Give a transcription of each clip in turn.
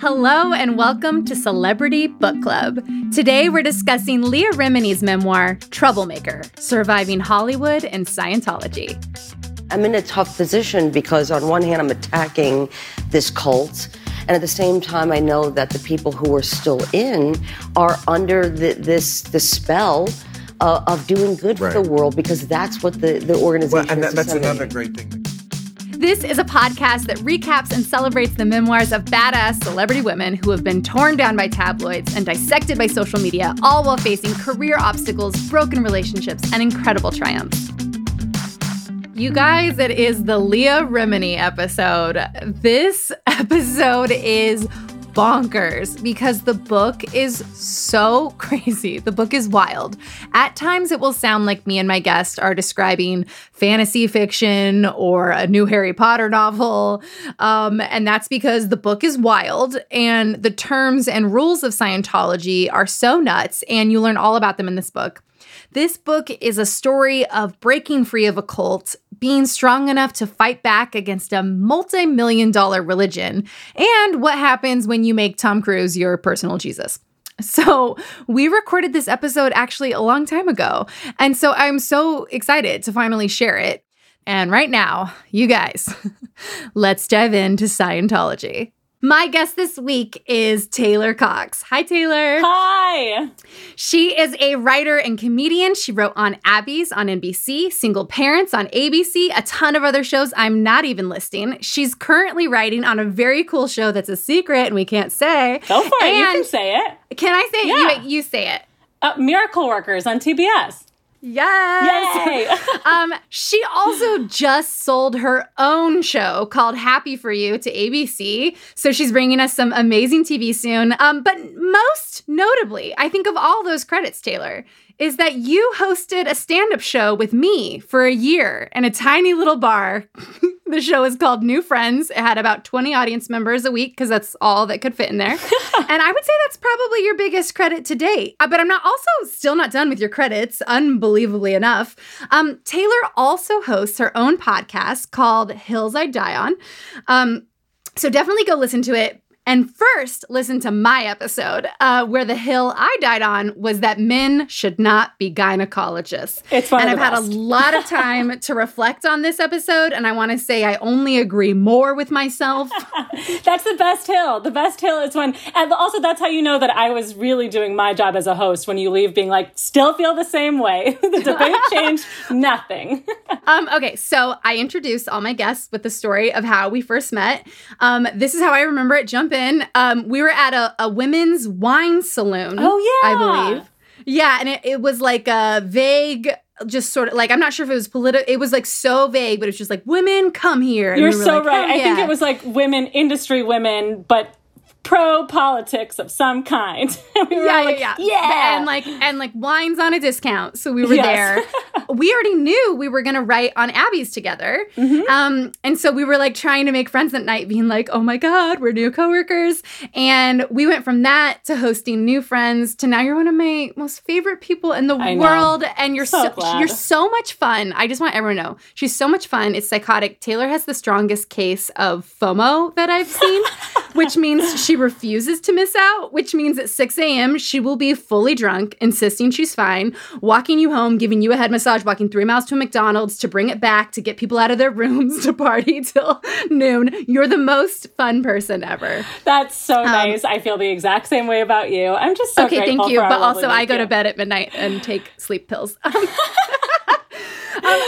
Hello and welcome to Celebrity Book Club. Today we're discussing Leah Remini's memoir, Troublemaker, Surviving Hollywood and Scientology. I'm in a tough position because on one hand I'm attacking this cult, and at the same time I know that the people who are still in are under the spell of doing good for the world, because that's what the organization is. Well, and that's another great thing. This is a podcast that recaps and celebrates the memoirs of badass celebrity women who have been torn down by tabloids and dissected by social media, all while facing career obstacles, broken relationships, and incredible triumphs. You guys, it is the Leah Remini episode. This episode is bonkers because the book is so crazy. The book is wild. At times, it will sound like me and my guest are describing fantasy fiction or a new Harry Potter novel. And that's because the book is wild and the terms and rules of Scientology are so nuts, and you learn all about them in this book. This book is a story of breaking free of a cult, being strong enough to fight back against a multi-million-dollar religion, and what happens when you make Tom Cruise your personal Jesus. So we recorded this episode actually a long time ago, and so I'm so excited to finally share it. And right now, you guys, let's dive into Scientology. My guest this week is Taylor Cox. Hi, Taylor. Hi. She is a writer and comedian. She wrote on Abby's on NBC, Single Parents on ABC, a ton of other shows I'm not even listing. She's currently writing on a very cool show that's a secret and we can't say. Go for it. You can say it. Can I say it? Yeah. You say it. Miracle Workers on TBS. Yes! Yay! She also just sold her own show called Happy For You to ABC, so she's bringing us some amazing TV soon. But most notably, I think of all those credits, Taylor, is that you hosted a stand-up show with me for a year in a tiny little bar. The show is called New Friends. It had about 20 audience members a week because that's all that could fit in there. And I would say that's probably your biggest credit to date. But I'm not also still not done with your credits, unbelievably enough. Taylor also hosts her own podcast called Hills I Die On. So definitely go listen to it. And first, listen to my episode where the hill I died on was that men should not be gynecologists. It's fun. And I've had a lot of time to reflect on this episode. And I want to say I only agree more with myself. That's the best hill. The best hill is when, and also that's how you know that I was really doing my job as a host when you leave being like, still feel the same way. The debate changed nothing. Okay. So I introduce all my guests with the story of how we first met. This is how I remember it. Jump in. We were at a women's wine saloon. Oh, yeah. I believe. Yeah. And it was like a vague, just sort of like, I'm not sure if it was political. It was like so vague, but it's just like, women, come here. And You're right. Oh, yeah. I think it was like women, industry women, but pro-politics of some kind. We were like, yeah. And like wine's on a discount. So we were there. We already knew we were going to write on Abby's together. Mm-hmm. And so we were like trying to make friends that night, being like, oh my God, we're new coworkers. And we went from that to hosting New Friends to now you're one of my most favorite people in the world. And you're you're so much fun. I just want everyone to know. She's so much fun. It's psychotic. Taylor has the strongest case of FOMO that I've seen, which means she refuses to miss out, which means at 6 a.m. she will be fully drunk, insisting she's fine, walking you home, giving you a head massage, walking 3 miles to a McDonald's to bring it back, to get people out of their rooms to party till noon. You're the most fun person ever. That's so nice. I feel the exact same way about you. I'm just so grateful. Okay, thank you. But also I go to bed at midnight and take sleep pills.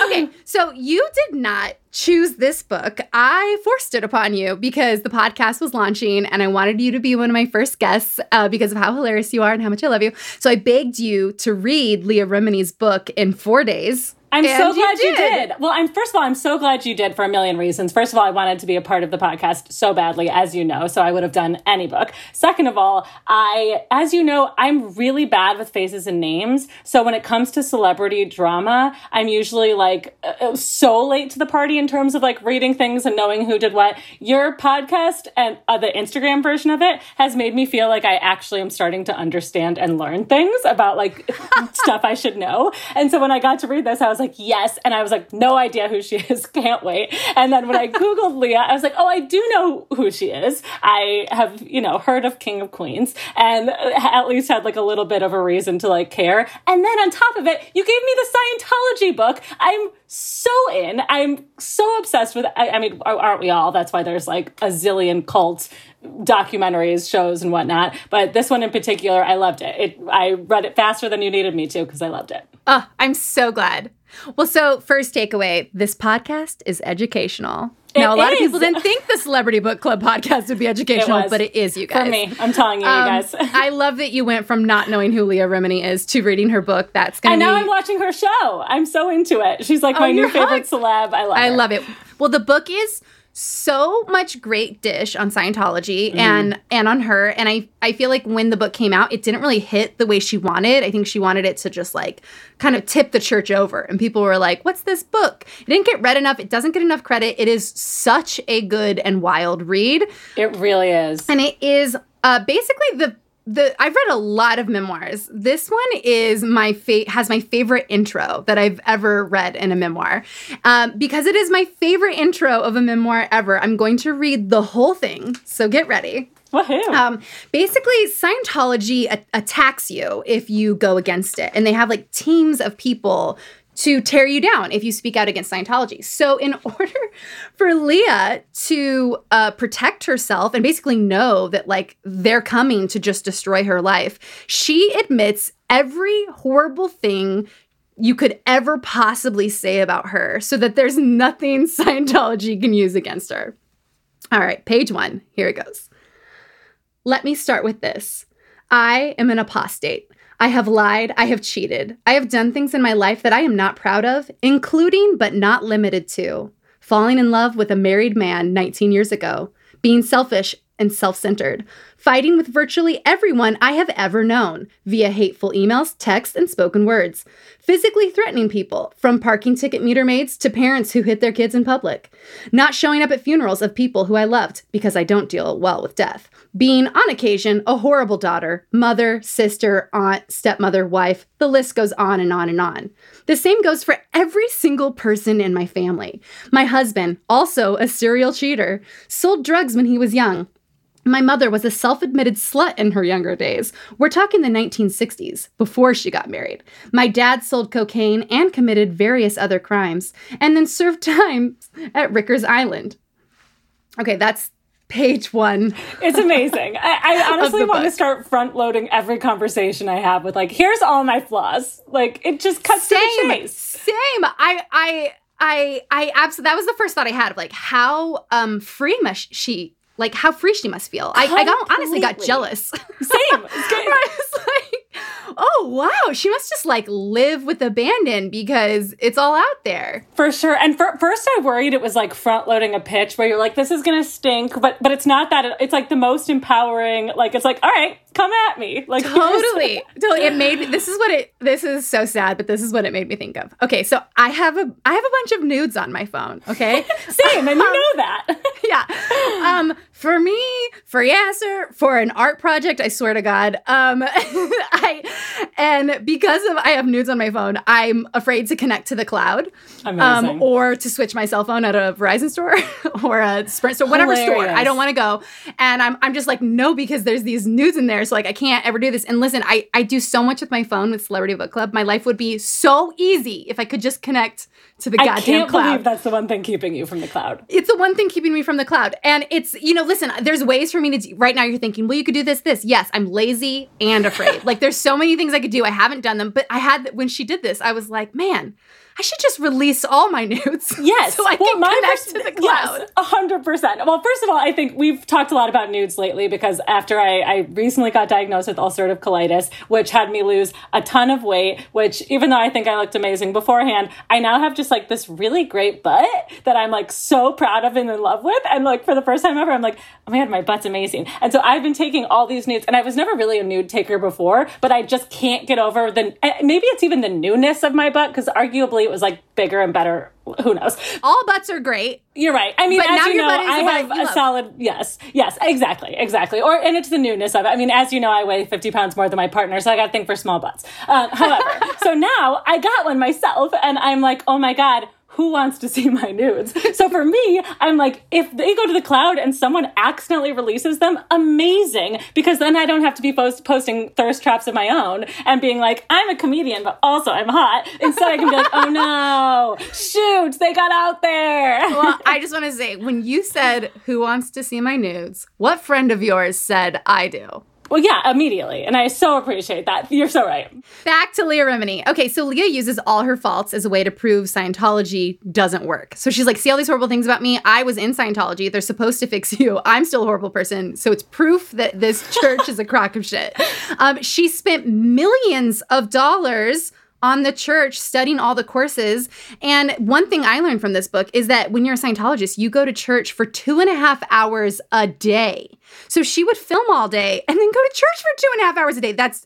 Okay, so you did not choose this book. I forced it upon you because the podcast was launching and I wanted you to be one of my first guests because of how hilarious you are and how much I love you. So I begged you to read Leah Remini's book in 4 days. I'm so glad you did. Well, first of all, I'm so glad you did for a million reasons. First of all, I wanted to be a part of the podcast so badly, as you know, so I would have done any book. Second of all, as you know, I'm really bad with faces and names. So when it comes to celebrity drama, I'm usually like so late to the party in terms of like reading things and knowing who did what. Your podcast and the Instagram version of it has made me feel like I actually am starting to understand and learn things about like stuff I should know. And so when I got to read this, I was like, yes. And I was like, no idea who she is. Can't wait. And then when I Googled Leah, I was like, oh, I do know who she is. I have, heard of King of Queens and at least had like a little bit of a reason to like care. And then on top of it, you gave me the Scientology book. I'm so in. I'm so obsessed with it. I mean, aren't we all? That's why there's like a zillion cult documentaries, shows and whatnot. But this one in particular, I loved it. I read it faster than you needed me to because I loved it. Oh, I'm so glad. Well, so first takeaway, this podcast is educational. Now, a lot of people didn't think the Celebrity Book Club podcast would be educational, but it is, you guys. For me. I'm telling you, you guys. I love that you went from not knowing who Leah Remini is to reading her book. That's going to be... And now I'm watching her show. I'm so into it. She's like my new favorite celeb. I love it. Well, the book is... so much great dish on Scientology and on her. And I feel like when the book came out, it didn't really hit the way she wanted. I think she wanted it to just like kind of tip the church over. And people were like, what's this book? It didn't get read enough. It doesn't get enough credit. It is such a good and wild read. It really is. And it is basically I've read a lot of memoirs. This one is has my favorite intro that I've ever read in a memoir. Because it is my favorite intro of a memoir ever, I'm going to read the whole thing. So get ready. Woohoo. Basically, Scientology attacks you if you go against it. And they have like teams of people to tear you down if you speak out against Scientology. So in order for Leah to protect herself and basically know that, like, they're coming to just destroy her life, she admits every horrible thing you could ever possibly say about her so that there's nothing Scientology can use against her. All right, page 1. Here it goes. Let me start with this. I am an apostate. I have lied, I have cheated, I have done things in my life that I am not proud of, including but not limited to falling in love with a married man 19 years ago, being selfish and self-centered, fighting with virtually everyone I have ever known via hateful emails, texts, and spoken words, physically threatening people, from parking ticket meter maids to parents who hit their kids in public, not showing up at funerals of people who I loved because I don't deal well with death, being, on occasion, a horrible daughter, mother, sister, aunt, stepmother, wife, the list goes on and on and on. The same goes for every single person in my family. My husband, also a serial cheater, sold drugs when he was young. My mother was a self-admitted slut in her younger days. We're talking the 1960s, before she got married. My dad sold cocaine and committed various other crimes, and then served time at Rikers Island. Okay, that's page one. It's amazing. I honestly want to start front-loading every conversation I have with, like, here's all my flaws. Like, it just cuts to the chase. Same. I absolutely, that was the first thought I had of, like, how free must she, like, how free she must feel. I honestly got jealous. Same. I was like, oh, wow, she must just, like, live with abandon because it's all out there. For sure. And first I worried it was, like, front-loading a pitch where you're like, this is going to stink, but it's not that. It's, like, the most empowering, like, it's like, all right, come at me. Like, totally. Totally. It made me, this is so sad, but this is what it made me think of. Okay, so I have a bunch of nudes on my phone, okay? Same, and you know that. Yeah. For me, for Yasser, for an art project, I swear to God, I have nudes on my phone, I'm afraid to connect to the cloud. Amazing. Or to switch my cell phone at a Verizon store or a Sprint store, whatever store. I don't want to go. And I'm just like, no, because there's these nudes in there. So, like, I can't ever do this. And listen, I do so much with my phone with Celebrity Book Club. My life would be so easy if I could just connect to the goddamn cloud. I can't believe that's the one thing keeping you from the cloud. It's the one thing keeping me from the cloud. And it's, you know, listen, there's ways for me to do. Right now you're thinking, well, you could do this. Yes, I'm lazy and afraid. Like, there's so many things I could do. I haven't done them. But when she did this, I was like, man, I should just release all my nudes. Yes. So I can connect to the cloud. Yes, 100%. Well, first of all, I think we've talked a lot about nudes lately because after I recently got diagnosed with ulcerative colitis, which had me lose a ton of weight, which even though I think I looked amazing beforehand, I now have just like this really great butt that I'm like so proud of and in love with. And like for the first time ever, I'm like, oh my God, my butt's amazing. And so I've been taking all these nudes and I was never really a nude taker before, but I just can't get over maybe it's even the newness of my butt because arguably it was like bigger and better. Who knows? All butts are great. You're right. I mean, but as you know, I have a solid, yes, exactly. And it's the newness of it. I mean, as you know, I weigh 50 pounds more than my partner, so I got a thing for small butts. However, so now I got one myself and I'm like, oh my God, who wants to see my nudes? So for me, I'm like, if they go to the cloud and someone accidentally releases them, amazing, because then I don't have to be posting thirst traps of my own and being like, I'm a comedian, but also I'm hot. Instead, I can be like, oh no, shoot, they got out there. Well, I just want to say, when you said, who wants to see my nudes, what friend of yours said, I do? Well, yeah, immediately. And I so appreciate that. You're so right. Back to Leah Remini. Okay, so Leah uses all her faults as a way to prove Scientology doesn't work. So she's like, see all these horrible things about me? I was in Scientology. They're supposed to fix you. I'm still a horrible person. So it's proof that this church is a crock of shit. She spent millions of dollars on the church, studying all the courses. And one thing I learned from this book is that when you're a Scientologist, you go to church for 2.5 hours a day. So she would film all day and then go to church for 2.5 hours a day. That's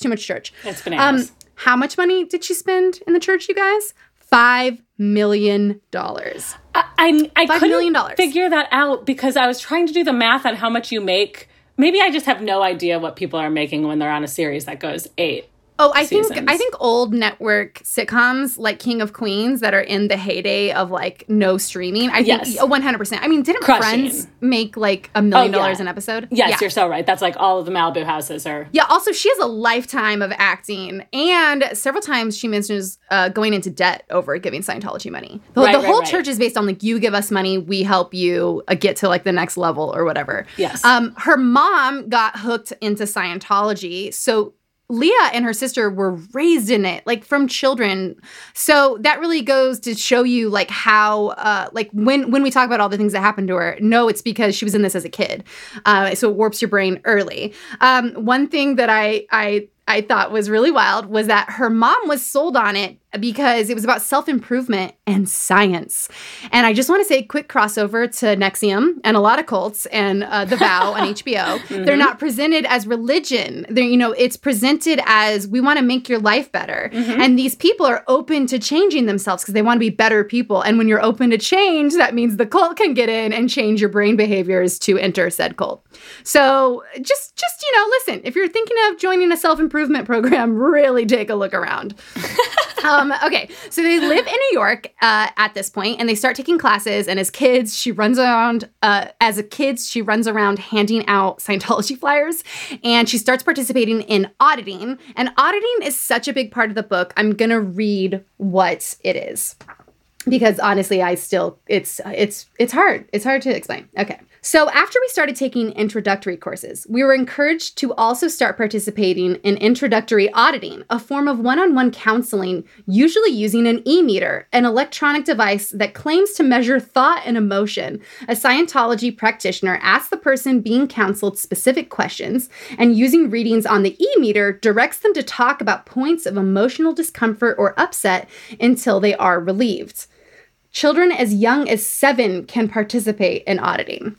too much church. That's bananas. How much money did she spend in the church, you guys? $5 million. I couldn't figure that out because I was trying to do the math on how much you make. Maybe I just have no idea what people are making when they're on a series that goes 8. Oh, I think old network sitcoms like King of Queens that are in the heyday of like no streaming. I think 100%. I mean, didn't Crushing. Friends make like $1 million an episode? Yes, yeah. You're so right. That's like all of the Malibu houses are. Yeah. Also, she has a lifetime of acting, and several times she mentions going into debt over giving Scientology money. The whole church is based on like you give us money, we help you get to like the next level or whatever. Yes. Her mom got hooked into Scientology, so Leah and her sister were raised in it, like from children. So that really goes to show you like how, like when we talk about all the things that happened to her, no, it's because she was in this as a kid. So it warps your brain early. One thing that I thought was really wild was that her mom was sold on it because it was about self-improvement and science. And I just want to say quick crossover to NXIVM and a lot of cults and The Vow on HBO. Mm-hmm. They're not presented as religion. They're, you know, it's presented as we want to make your life better. Mm-hmm. And these people are open to changing themselves because they want to be better people. And when you're open to change, that means the cult can get in and change your brain behaviors to enter said cult. So just you know, listen, if you're thinking of joining a self-improvement program, really take a look around. Okay, so they live in New York at this point, and they start taking classes. And as kids, she runs around. She runs around handing out Scientology flyers, and she starts participating in auditing. And auditing is such a big part of the book. I'm gonna read what it is because honestly, I still it's hard. It's hard to explain. Okay. So after we started taking introductory courses, we were encouraged to also start participating in introductory auditing, a form of one-on-one counseling, usually using an e-meter, an electronic device that claims to measure thought and emotion. A Scientology practitioner asks the person being counseled specific questions, and using readings on the e-meter directs them to talk about points of emotional discomfort or upset until they are relieved. Children as young as 7 can participate in auditing.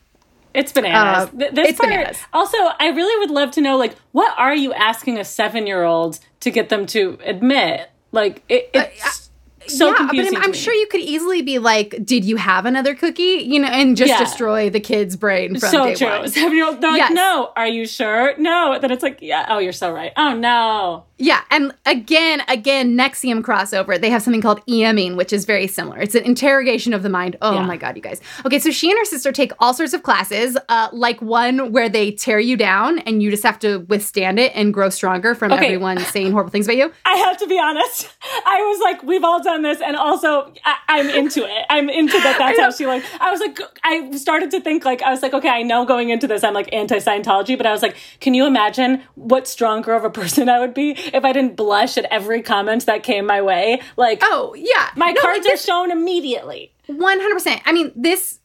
It's bananas. Bananas. Also, I really would love to know, like, what are you asking a 7-year-old to get them to admit? Like, it's so confusing. Yeah, but I'm sure you could easily be like, "Did you have another cookie?" You know, and just destroy the kid's brain from day one. 7-year-old, they're like, "No, are you sure? No." Then it's like, "Yeah, oh, you're so right. Oh no." Yeah, and again, NXIVM crossover. They have something called EMing, which is very similar. It's an interrogation of the mind. Oh, my God, you guys. Okay, so she and her sister take all sorts of classes, like one where they tear you down and you just have to withstand it and grow stronger from everyone saying horrible things about you. I have to be honest. I was like, we've all done this, and also I'm into it. I'm into that. That's how she like. I was like, I started to think like, I was like, okay, I know going into this, I'm like anti-Scientology, but I was like, can you imagine what stronger of a person I would be if I didn't blush at every comment that came my way? Like, oh, yeah. My cards are shown immediately. 100%. I mean, this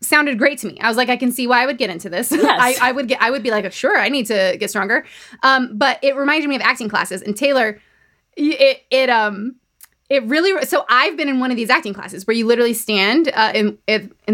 sounded great to me. I was like, I can see why I would get into this. Yes. I would be like, sure, I need to get stronger. But it reminded me of acting classes. And Taylor, so I've been in one of these acting classes where you literally stand in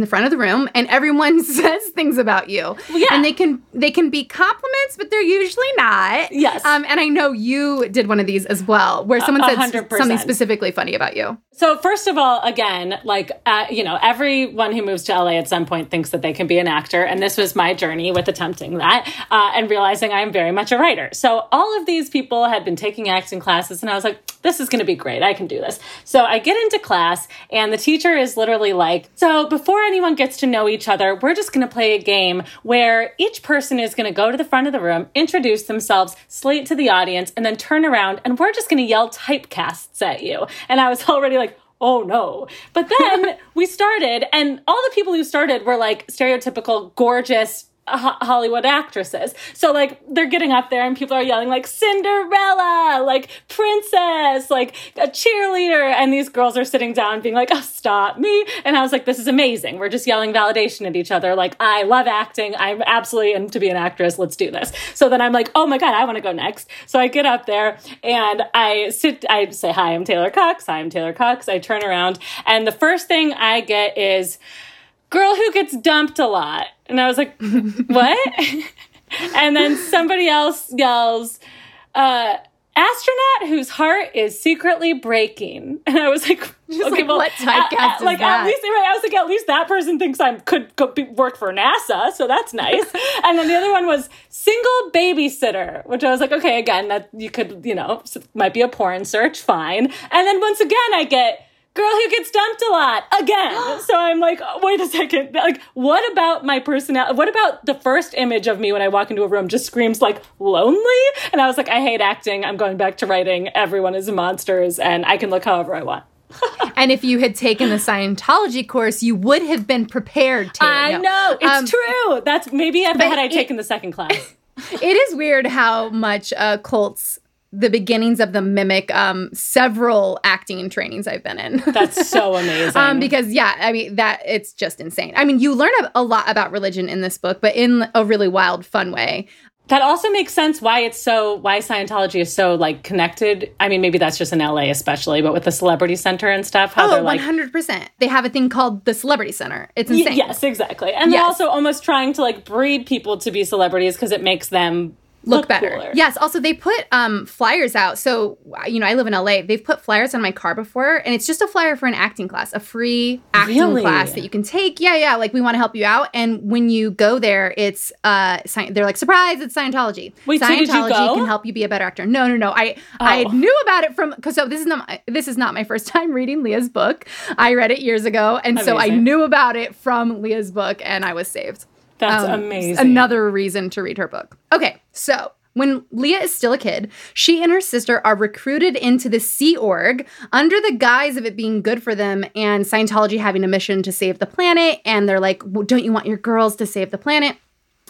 the front of the room and everyone says things about you. Well, yeah. And they can be compliments, but they're usually not. Yes. And I know you did one of these as well, where someone said something specifically funny about you. So first of all, again, like, everyone who moves to LA at some point thinks that they can be an actor. And this was my journey with attempting that and realizing I am very much a writer. So all of these people had been taking acting classes and I was like, this is going to be great. I can do this. So I get into class and the teacher is literally like, so before anyone gets to know each other, we're just going to play a game where each person is going to go to the front of the room, introduce themselves, slate to the audience, and then turn around and we're just going to yell typecasts at you. And I was already like, oh no. But then we started and all the people who started were like stereotypical, gorgeous Hollywood actresses. So like they're getting up there and people are yelling like Cinderella, like princess, like a cheerleader. And these girls are sitting down being like, oh, stop me. And I was like, this is amazing. We're just yelling validation at each other. Like, I love acting. I'm absolutely in to be an actress. Let's do this. So then I'm like, oh my God, I want to go next. So I get up there and I say, hi, I'm Taylor Cox. Hi, I'm Taylor Cox. I turn around and the first thing I get is, girl who gets dumped a lot. And I was like, what? And then somebody else yells, astronaut whose heart is secretly breaking. And I was like, just okay, like, well, what typecast is like, that? At least, right, I was like, at least that person thinks I could work for NASA, so that's nice. And then the other one was single babysitter, which I was like, okay, again, that you could, you know, might be a porn search, fine. And then once again, I get girl who gets dumped a lot again. So I'm like, oh, wait a second. Like, what about my personality? What about the first image of me when I walk into a room just screams like lonely? And I was like, I hate acting. I'm going back to writing. Everyone is monsters and I can look however I want. And if you had taken the Scientology course, you would have been prepared, Taylor. I know. It's true. That's maybe had I taken the second class. It is weird how much cults, the beginnings of them mimic several acting trainings I've been in. That's so amazing. Because, it's just insane. I mean, you learn a lot about religion in this book, but in a really wild, fun way. That also makes sense why Scientology is so, like, connected. I mean, maybe that's just in LA especially, but with the Celebrity Center and stuff. How they're like, 100%. They have a thing called the Celebrity Center. It's insane. Yes, exactly. And they're also almost trying to, like, breed people to be celebrities because it makes them look better. Cooler. Yes. Also, they put flyers out. So, you know, I live in LA. They've put flyers on my car before, and it's just a flyer for an acting class, a free acting class that you can take. Yeah, yeah. Like, we want to help you out. And when you go there, it's they're like, surprise, it's Scientology. Wait, Scientology so did you go? Can help you be a better actor. No. I knew about it from because this is not my first time reading Leah's book. I read it years ago, and so I knew about it from Leah's book, and I was saved. That's amazing. Another reason to read her book. Okay, so when Leah is still a kid, she and her sister are recruited into the Sea Org under the guise of it being good for them and Scientology having a mission to save the planet. And they're like, well, don't you want your girls to save the planet?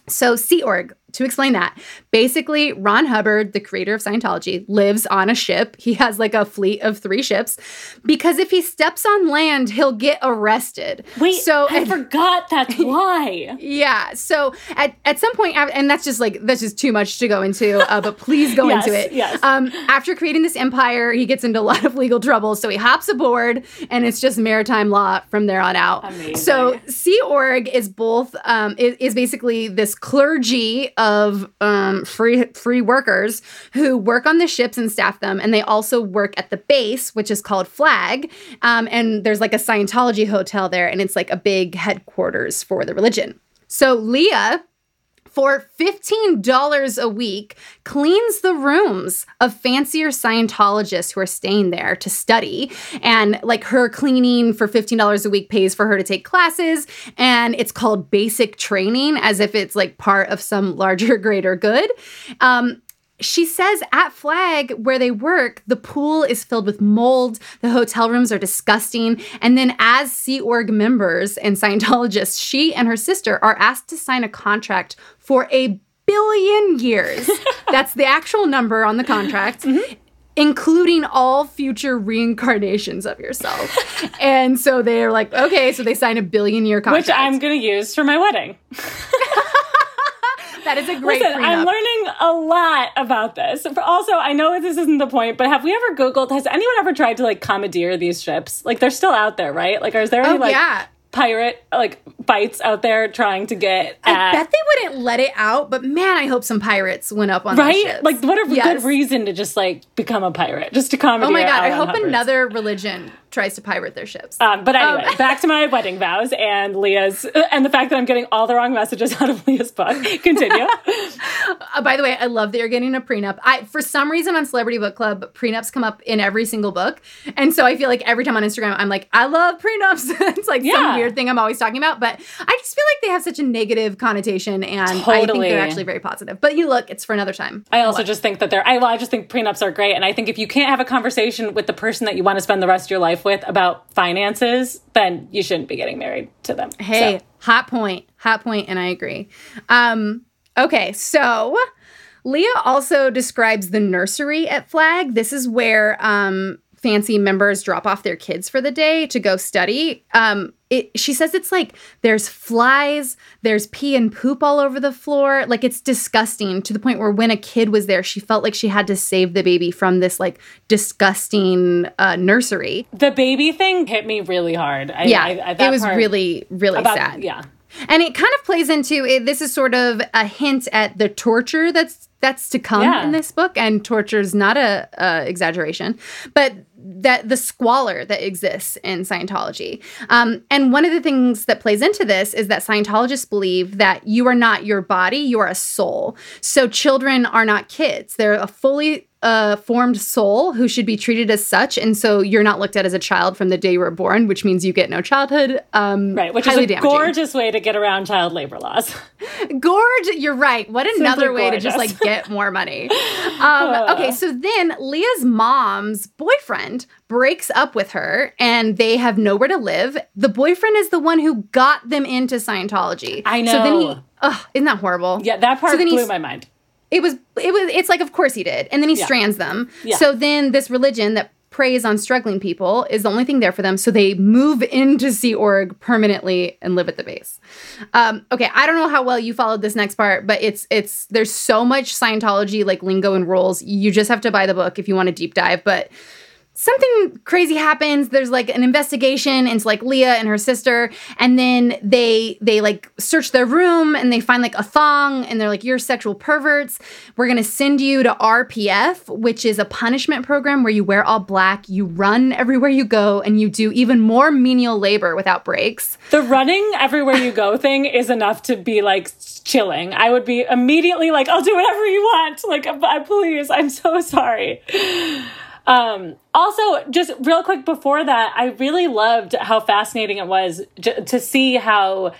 So Sea Org, to explain that, basically Ron Hubbard, the creator of Scientology, lives on a ship. He has like a fleet of 3 ships because if he steps on land, he'll get arrested. Wait, so I forgot that's why. Yeah. So at some point, and that's just too much to go into, but please go into it. Yes. After creating this empire, he gets into a lot of legal trouble. So he hops aboard and it's just maritime law from there on out. Amazing. So Sea Org is both, is basically this clergy of free workers who work on the ships and staff them, and they also work at the base, which is called Flag, and there's like a Scientology hotel there, and it's like a big headquarters for the religion. So Leah, for $15 a week, cleans the rooms of fancier Scientologists who are staying there to study. And like her cleaning for $15 a week pays for her to take classes. And it's called basic training, as if it's like part of some larger, greater good. She says at Flag, where they work, the pool is filled with mold, the hotel rooms are disgusting, and then as Sea Org members and Scientologists, she and her sister are asked to sign a contract for $1 billion years. That's the actual number on the contract. Mm-hmm. Including all future reincarnations of yourself. And so they're like, okay, so they sign $1 billion year contract. Which I'm going to use for my wedding. That is a great prenup. I'm learning a lot about this. Also, I know this isn't the point, but have we ever Googled, has anyone ever tried to, like, commandeer these ships? Like, they're still out there, right? Like, is there any, pirate, bites out there trying to get at... I bet they wouldn't let it out, but, man, I hope some pirates went up on those ships. Like, what a good reason to just, become a pirate, just to commandeer. Oh, my God, I hope another religion tries to pirate their ships. But anyway, back to my wedding vows and Leah's, and the fact that I'm getting all the wrong messages out of Leah's book. Continue. By the way, I love that you're getting a prenup. For some reason on Celebrity Book Club, prenups come up in every single book. And so I feel like every time on Instagram, I'm like, I love prenups. It's like some weird thing I'm always talking about. But I just feel like they have such a negative connotation and I think they're actually very positive. But it's for another time. I also just think that I just think prenups are great. And I think if you can't have a conversation with the person that you want to spend the rest of your life with about finances, then you shouldn't be getting married to them. Hey, hot point, and I agree. Okay, so Leah also describes the nursery at Flag. This is where fancy members drop off their kids for the day to go study. She says it's like there's flies, there's pee and poop all over the floor. Like, it's disgusting to the point where when a kid was there, she felt like she had to save the baby from this disgusting nursery. The baby thing hit me really hard. It was really, really sad. Yeah. And it kind of plays into it. This is sort of a hint at the torture that's to come in this book. And torture is not an exaggeration, but that the squalor that exists in Scientology. And one of the things that plays into this is that Scientologists believe that you are not your body, you are a soul. So children are not kids. They're a fully formed soul who should be treated as such. And so you're not looked at as a child from the day you were born, which means you get no childhood. Right, which is a gorgeous way to get around child labor laws. Gorge, you're right. What another way to just get more money. Okay, so then Leah's mom's boyfriend breaks up with her and they have nowhere to live. The boyfriend is the one who got them into Scientology. I know. So then isn't that horrible? Yeah, that part blew my mind. It's like, of course he did. And then he strands them. Yeah. So then this religion that preys on struggling people is the only thing there for them. So they move into Sea Org permanently and live at the base. Okay. I don't know how well you followed this next part, but it's there's so much Scientology lingo and rules. You just have to buy the book if you want a deep dive, but something crazy happens. There's like an investigation into like Leah and her sister, and then they like search their room and they find like a thong, and they're like, "You're sexual perverts. We're gonna send you to RPF, which is a punishment program where you wear all black, you run everywhere you go, and you do even more menial labor without breaks." The running everywhere you go thing is enough to be like chilling. I would be immediately like, "I'll do whatever you want. Like, please, I'm so sorry." Also, just real quick before that, I really loved how fascinating it was to see how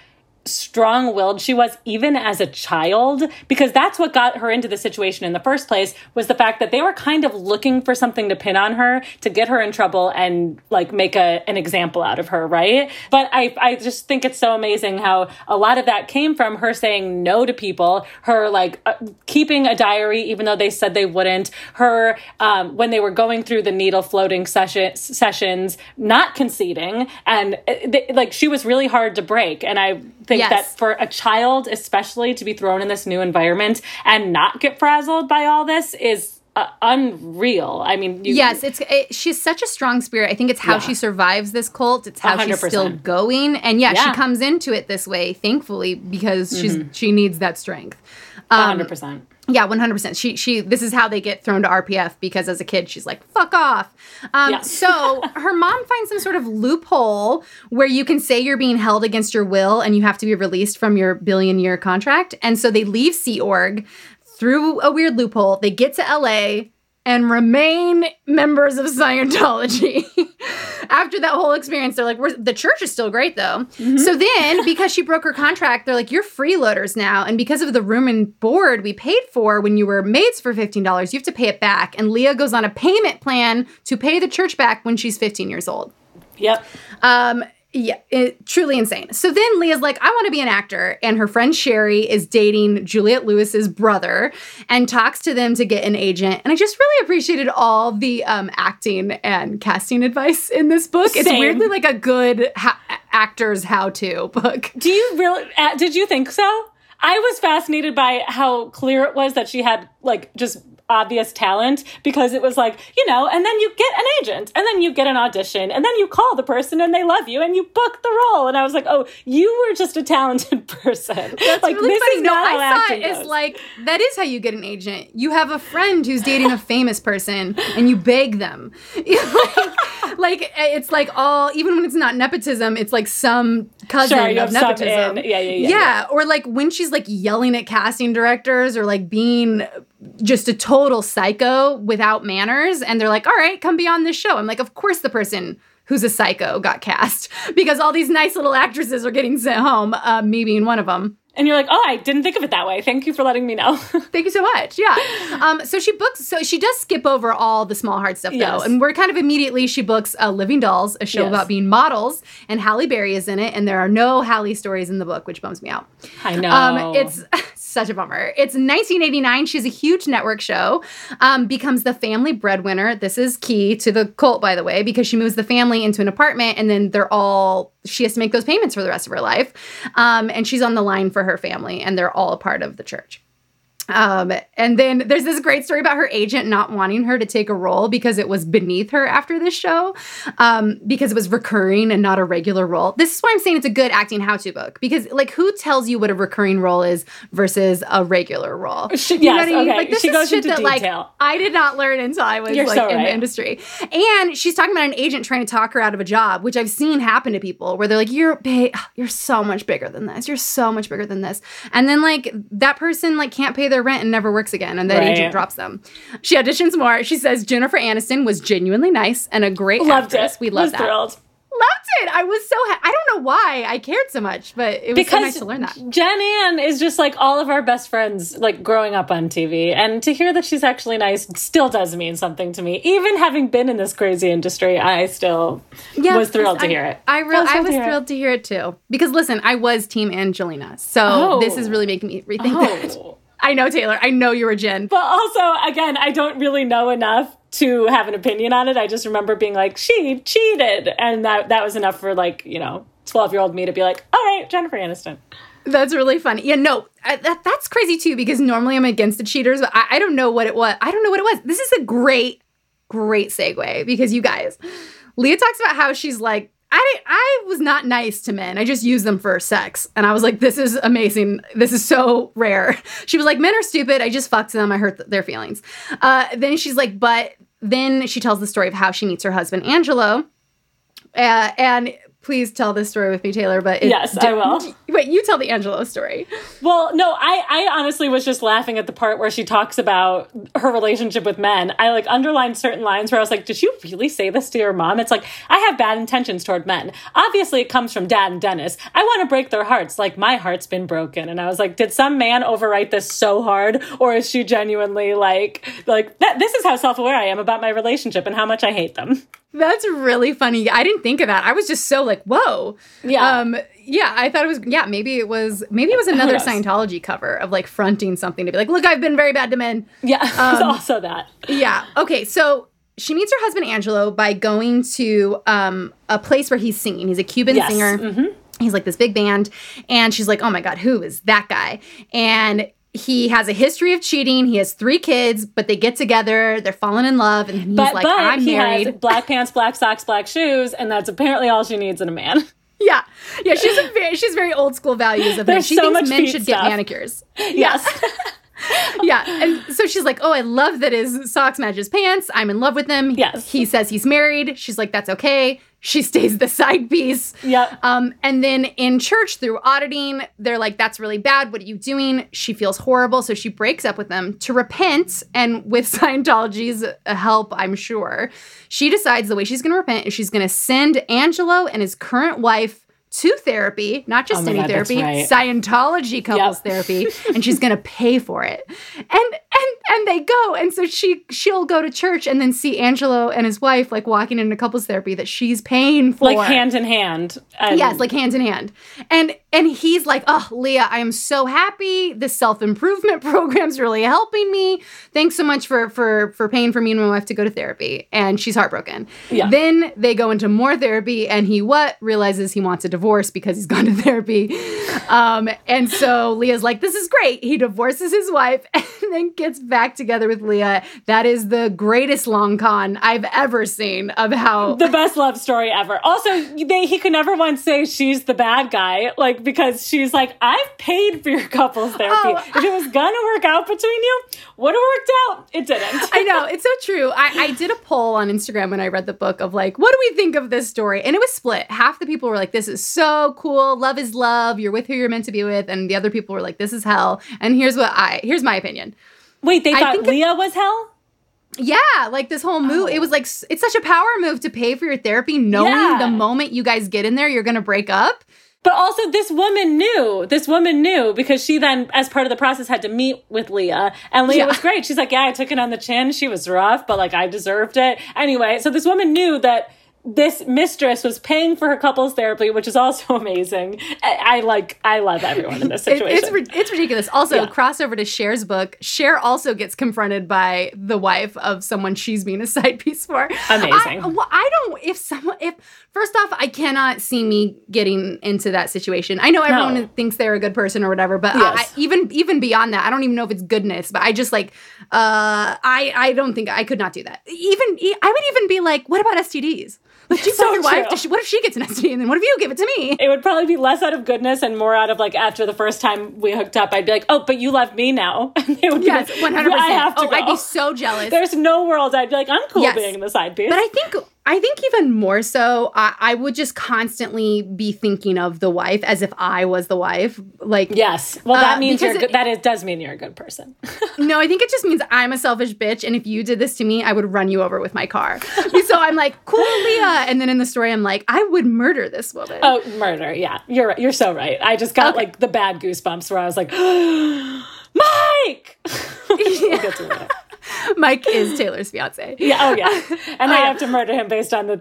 strong-willed she was even as a child, because that's what got her into the situation in the first place, was the fact that they were kind of looking for something to pin on her to get her in trouble and like make an example out of her, right? But I just think it's so amazing how a lot of that came from her saying no to people, her like keeping a diary even though they said they wouldn't, her when they were going through the needle floating sessions, not conceding, and like she was really hard to break. And I think that for a child, especially, to be thrown in this new environment and not get frazzled by all this is unreal. I mean, she's such a strong spirit. I think it's how she survives this cult. It's how 100%. She's still going. And she comes into it this way, thankfully, because she needs that strength. 100%. Yeah, 100%. She. This is how they get thrown to RPF, because as a kid, she's like, fuck off. So her mom finds some sort of loophole where you can say you're being held against your will and you have to be released from your billion-year contract. And so they leave Sea Org through a weird loophole. They get to L.A., and remain members of Scientology. After that whole experience, they're like, the church is still great, though. Mm-hmm. So then, because she broke her contract, they're like, you're freeloaders now. And because of the room and board we paid for when you were maids for $15, you have to pay it back. And Leah goes on a payment plan to pay the church back when she's 15 years old. Yep. Truly insane. So then Leah's like, I want to be an actor. And her friend Sherry is dating Juliette Lewis's brother and talks to them to get an agent. And I just really appreciated all the acting and casting advice in this book. Same. It's weirdly like a good actor's how-to book. Do you really? Did you think so? I was fascinated by how clear it was that she had like just obvious talent, because it was like, and then you get an agent, and then you get an audition, and then you call the person and they love you and you book the role. And I was like, oh, you were just a talented person. That's like, really funny. No, I saw it as like, that is how you get an agent. You have a friend who's dating a famous person and you beg them. like it's like all, even when it's not nepotism, it's like some cousin of nepotism. Yeah, or like when she's like yelling at casting directors or like being just a total psycho without manners. And they're like, all right, come be on this show. I'm like, of course the person who's a psycho got cast, because all these nice little actresses are getting sent home, me being one of them. And you're like, oh, I didn't think of it that way. Thank you for letting me know. Thank you so much. Yeah. So she does skip over all the small hard stuff, though. Yes. And we're kind of immediately, she books Living Dolls, a show about being models. And Halle Berry is in it. And there are no Halle stories in the book, which bums me out. I know. It's such a bummer. It's 1989. She's a huge network show, becomes the family breadwinner. This is key to the cult, by the way, because she moves the family into an apartment, and then she has to make those payments for the rest of her life. And she's on the line for her family, and they're all a part of the church. And then there's this great story about her agent not wanting her to take a role because it was beneath her after this show, because it was recurring and not a regular role. This is why I'm saying it's a good acting how-to book, because like, who tells you what a recurring role is versus a regular role? You know what I mean? Like, this is shit that detail. Like, I did not learn until I was in the industry. And she's talking about an agent trying to talk her out of a job, which I've seen happen to people, where they're like, you're so much bigger than this. You're so much bigger than this. And then like that person like can't pay their rent and never works again, and that agent drops them. She auditions more. She says Jennifer Aniston was genuinely nice and a great actress. We loved that. Thrilled. Loved it. I was so I don't know why I cared so much, but it was so nice to learn that. Jen Ann is just like all of our best friends, like growing up on TV, and to hear that she's actually nice still does mean something to me. Even having been in this crazy industry, I still was thrilled to hear it. I was thrilled to hear it too, because listen, I was Team Angelina, so this is really making me rethink that. I know, Taylor. I know you were Jen. But also, again, I don't really know enough to have an opinion on it. I just remember being like, she cheated. And that was enough for, like, 12-year-old me to be like, all right, Jennifer Aniston. That's really funny. Yeah, no, that's crazy, too, because normally I'm against the cheaters. But I don't know what it was. This is a great great segue because you guys, Leah talks about how she's like, I was not nice to men. I just used them for sex. And I was like, this is amazing. This is so rare. She was like, men are stupid. I just fucked them. I hurt their feelings. Then she's like, but then she tells the story of how she meets her husband, Angelo. And please tell this story with me, Taylor. But yes, I will. Wait, you tell the Angelo story. Well, no, I honestly was just laughing at the part where she talks about her relationship with men. I like underlined certain lines where I was like, did you really say this to your mom? It's like, I have bad intentions toward men. Obviously, it comes from Dad and Dennis. I want to break their hearts like my heart's been broken. And I was like, did some man overwrite this so hard? Or is she genuinely like that? This is how self-aware I am about my relationship and how much I hate them. That's really funny. I didn't think of that. I was just so like, whoa. Yeah. Yeah, I thought it was, yeah, maybe it was another Scientology cover of like fronting something to be like, look, I've been very bad to men. Yeah, it's also that. Yeah. Okay, so she meets her husband, Angelo, by going to a place where he's singing. He's a Cuban singer. Mm-hmm. He's like this big band. And she's like, oh my God, who is that guy? And he has a history of cheating. He has 3 kids, but they get together. They're falling in love, and he's like, "I'm married." He has black pants, black socks, black shoes, and that's apparently all she needs in a man. Yeah, yeah. She's very old school values of him. She thinks men should get manicures. Yes. Yeah, and so she's like, oh, I love that his socks match his pants. I'm in love with him. Yes. He says he's married. She's like, that's okay. She stays the side piece. Yeah. And then in church, through auditing, they're like, that's really bad. What are you doing? She feels horrible, so she breaks up with them to repent. And with Scientology's help, I'm sure, she decides the way she's going to repent is she's going to send Angelo and his current wife to therapy, not just any therapy, right. Scientology couples therapy, and she's going to pay for it. And they go. And so she'll go to church and then see Angelo and his wife like walking into couples therapy that she's paying for. Like hand in hand. Yes, like hand in hand. And he's like, oh, Leah, I am so happy. This self-improvement program's really helping me. Thanks so much for paying for me and my wife to go to therapy. And she's heartbroken. Yeah. Then they go into more therapy and he realizes he wants a divorce because he's gone to therapy. And so Leah's like, this is great. He divorces his wife and then gets back together with Leah. That is the greatest long con I've ever seen of how... The best love story ever. Also, he could never once say she's the bad guy. Like, because she's like, I've paid for your couples therapy. If it was gonna work out between you, would have worked out. It didn't. I know, it's so true. I did a poll on Instagram when I read the book of like, what do we think of this story? And it was split. Half the people were like, this is so cool. Love is love. You're with who you're meant to be with. And the other people were like, this is hell. And here's my opinion. Wait, they thought Leah was hell? Yeah, like this whole move, it was like, it's such a power move to pay for your therapy, knowing the moment you guys get in there, you're gonna break up. But also this woman knew because she then, as part of the process, had to meet with Leah. And Leah was great. She's like, yeah, I took it on the chin. She was rough, but like I deserved it. Anyway, so this woman knew that this mistress was paying for her couples therapy, which is also amazing. I love everyone in this situation. It's ridiculous. Also, crossover to Cher's book. Cher also gets confronted by the wife of someone she's being a side piece for. Amazing. First off, I cannot see me getting into that situation. I know everyone thinks they're a good person or whatever, but even beyond that, I don't even know if it's goodness, but I just like, I don't think I could not do that. I would even be like, what about STDs? Like, do you tell your wife, what if she gets an STD and then what if you give it to me? It would probably be less out of goodness and more out of like, after the first time we hooked up, I'd be like, oh, but you love me now. And they would be like, 100%. I have to go. I'd be so jealous. There's no world. I'd be like, I'm cool being in the side piece. But I think even more so, I would just constantly be thinking of the wife as if I was the wife. Like, yes. Well, that means does mean you're a good person. No, I think it just means I'm a selfish bitch. And if you did this to me, I would run you over with my car. So I'm like, cool, Leah. And then in the story, I'm like, I would murder this woman. Oh, murder. Yeah, you're right. You're so right. I just got like the bad goosebumps where I was like, Mike! We'll get to that. Mike is Taylor's fiance. Yeah. Oh, yeah. And I have to murder him based on the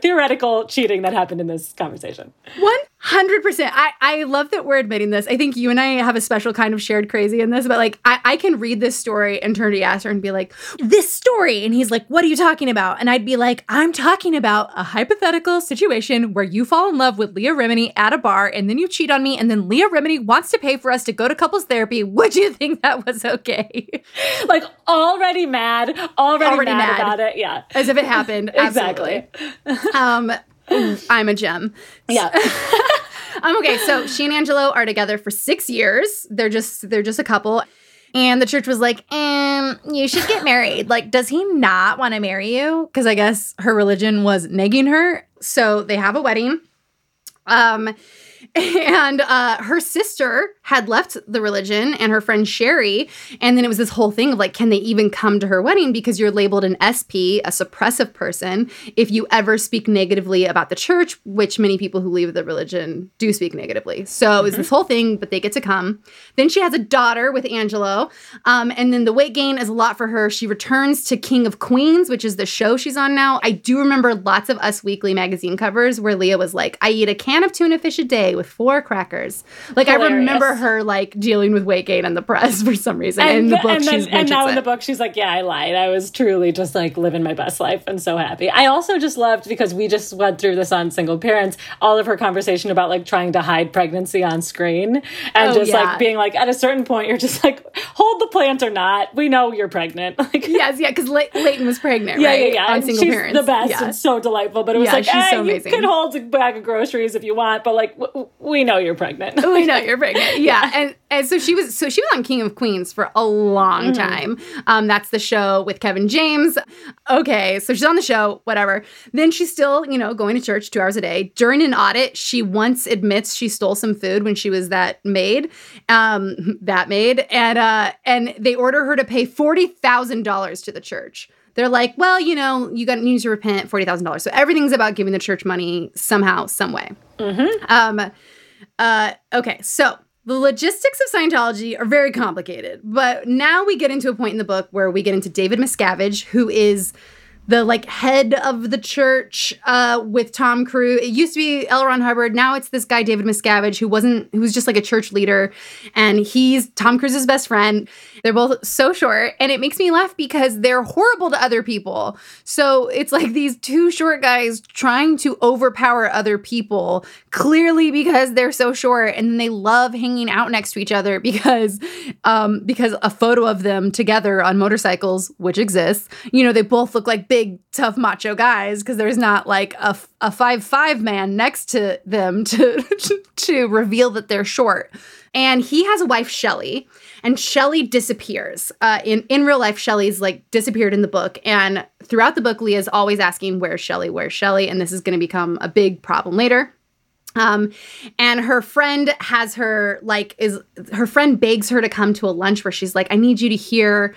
theoretical cheating that happened in this conversation. One 100%. I love that we're admitting this. I think you and I have a special kind of shared crazy in this, but like I can read this story and turn to Yasser and be like, this story. And he's like, what are you talking about? And I'd be like, I'm talking about a hypothetical situation where you fall in love with Leah Remini at a bar and then you cheat on me. And then Leah Remini wants to pay for us to go to couples therapy. Would you think that was okay? Like already mad about it. Yeah. As if it happened. Exactly. Absolutely. I'm a gem. Yeah. Okay, so she and Angelo are together for 6 years. They're just a couple. And the church was like, you should get married. Like, does he not want to marry you? Because I guess her religion was negging her. So they have a wedding. And her sister had left the religion and her friend Sherry. And then it was this whole thing of like, can they even come to her wedding? Because you're labeled an SP, a suppressive person, if you ever speak negatively about the church, which many people who leave the religion do speak negatively. So it was this whole thing, but they get to come. Then she has a daughter with Angelo. And then the weight gain is a lot for her. She returns to King of Queens, which is the show she's on now. I do remember lots of Us Weekly magazine covers where Leah was like, I eat a can of tuna fish a day with 4 crackers. Like, hilarious. I remember her like dealing with weight gain in the press for some reason. And in the book, in the book, she's like, yeah, I lied. I was truly just like living my best life and so happy. I also just loved, because we just went through this on Single Parents, all of her conversation about like trying to hide pregnancy on screen and like being like, at a certain point, you're just like, hold the plant or not. We know you're pregnant. Like, yes, yeah, because Leighton was pregnant, right? Yeah. On Single Parents. She's the best. Yeah. And so delightful. But it was like, she's so amazing. You can hold a bag of groceries if you want, but like, we know you're pregnant. We know you're pregnant. Yeah. And so she was on King of Queens for a long time. That's the show with Kevin James. Okay. So she's on the show, whatever. Then she's still, going to church 2 hours a day. During an audit, she once admits she stole some food when she was that maid. And they order her to pay $40,000 to the church. They're like, well, you need to repent, $40,000. So everything's about giving the church money somehow, some way. Okay, so the logistics of Scientology are very complicated. But now we get into a point in the book where we get into David Miscavige, who is the head of the church with Tom Cruise. It used to be L. Ron Hubbard. Now it's this guy, David Miscavige, who was just like a church leader. And he's Tom Cruise's best friend. They're both so short. And it makes me laugh because they're horrible to other people. So it's like these two short guys trying to overpower other people, clearly because they're so short. And then they love hanging out next to each other because a photo of them together on motorcycles, which exists, they both look like big, tough, macho guys, because there's not like a 5'5" man next to them to reveal that they're short. And he has a wife, Shelly, and Shelly disappears. In real life, Shelly's disappeared in the book. And throughout the book, Leah's always asking, where's Shelly? And this is going to become a big problem later. And her friend begs her to come to a lunch where she's like, I need you to hear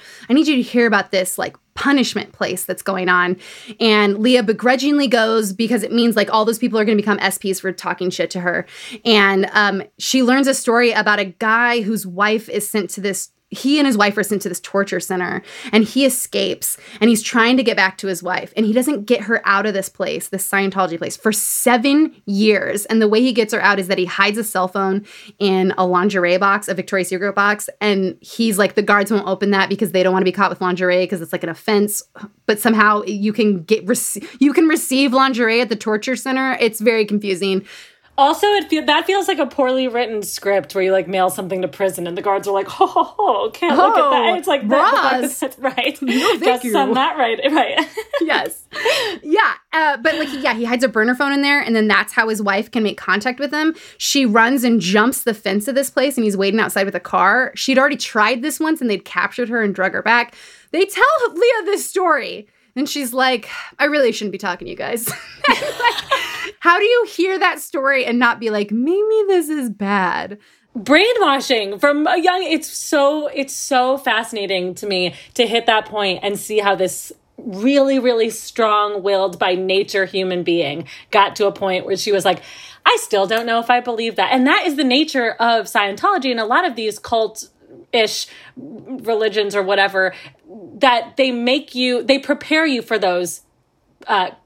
about this punishment place that's going on. And Leah begrudgingly goes because it means all those people are going to become SPs for talking shit to her. And she learns a story about a guy whose wife is sent to this. He and his wife are sent to this torture center, and he escapes, and he's trying to get back to his wife, and he doesn't get her out of this place, this Scientology place, for 7 years. And the way he gets her out is that he hides a cell phone in a lingerie box, a Victoria's Secret box, and he's like, the guards won't open that because they don't want to be caught with lingerie because it's an offense. But somehow you can receive lingerie at the torture center. It's very confusing. Also, that feels like a poorly written script where you mail something to prison and the guards are like, can't look at that. And it's like, that's right. No, thank you. That's not right. Right. Yes. Yeah. But he hides a burner phone in there, and then that's how his wife can make contact with him. She runs and jumps the fence of this place, and he's waiting outside with a car. She'd already tried this once, and they'd captured her and drug her back. They tell Leah this story, and she's like, I really shouldn't be talking to you guys. How do you hear that story and not be like, maybe this is bad? Brainwashing from a young, it's so fascinating to me to hit that point and see how this really, really strong-willed by nature human being got to a point where she was like, I still don't know if I believe that. And that is the nature of Scientology and a lot of these cult-ish religions or whatever, that they prepare you for those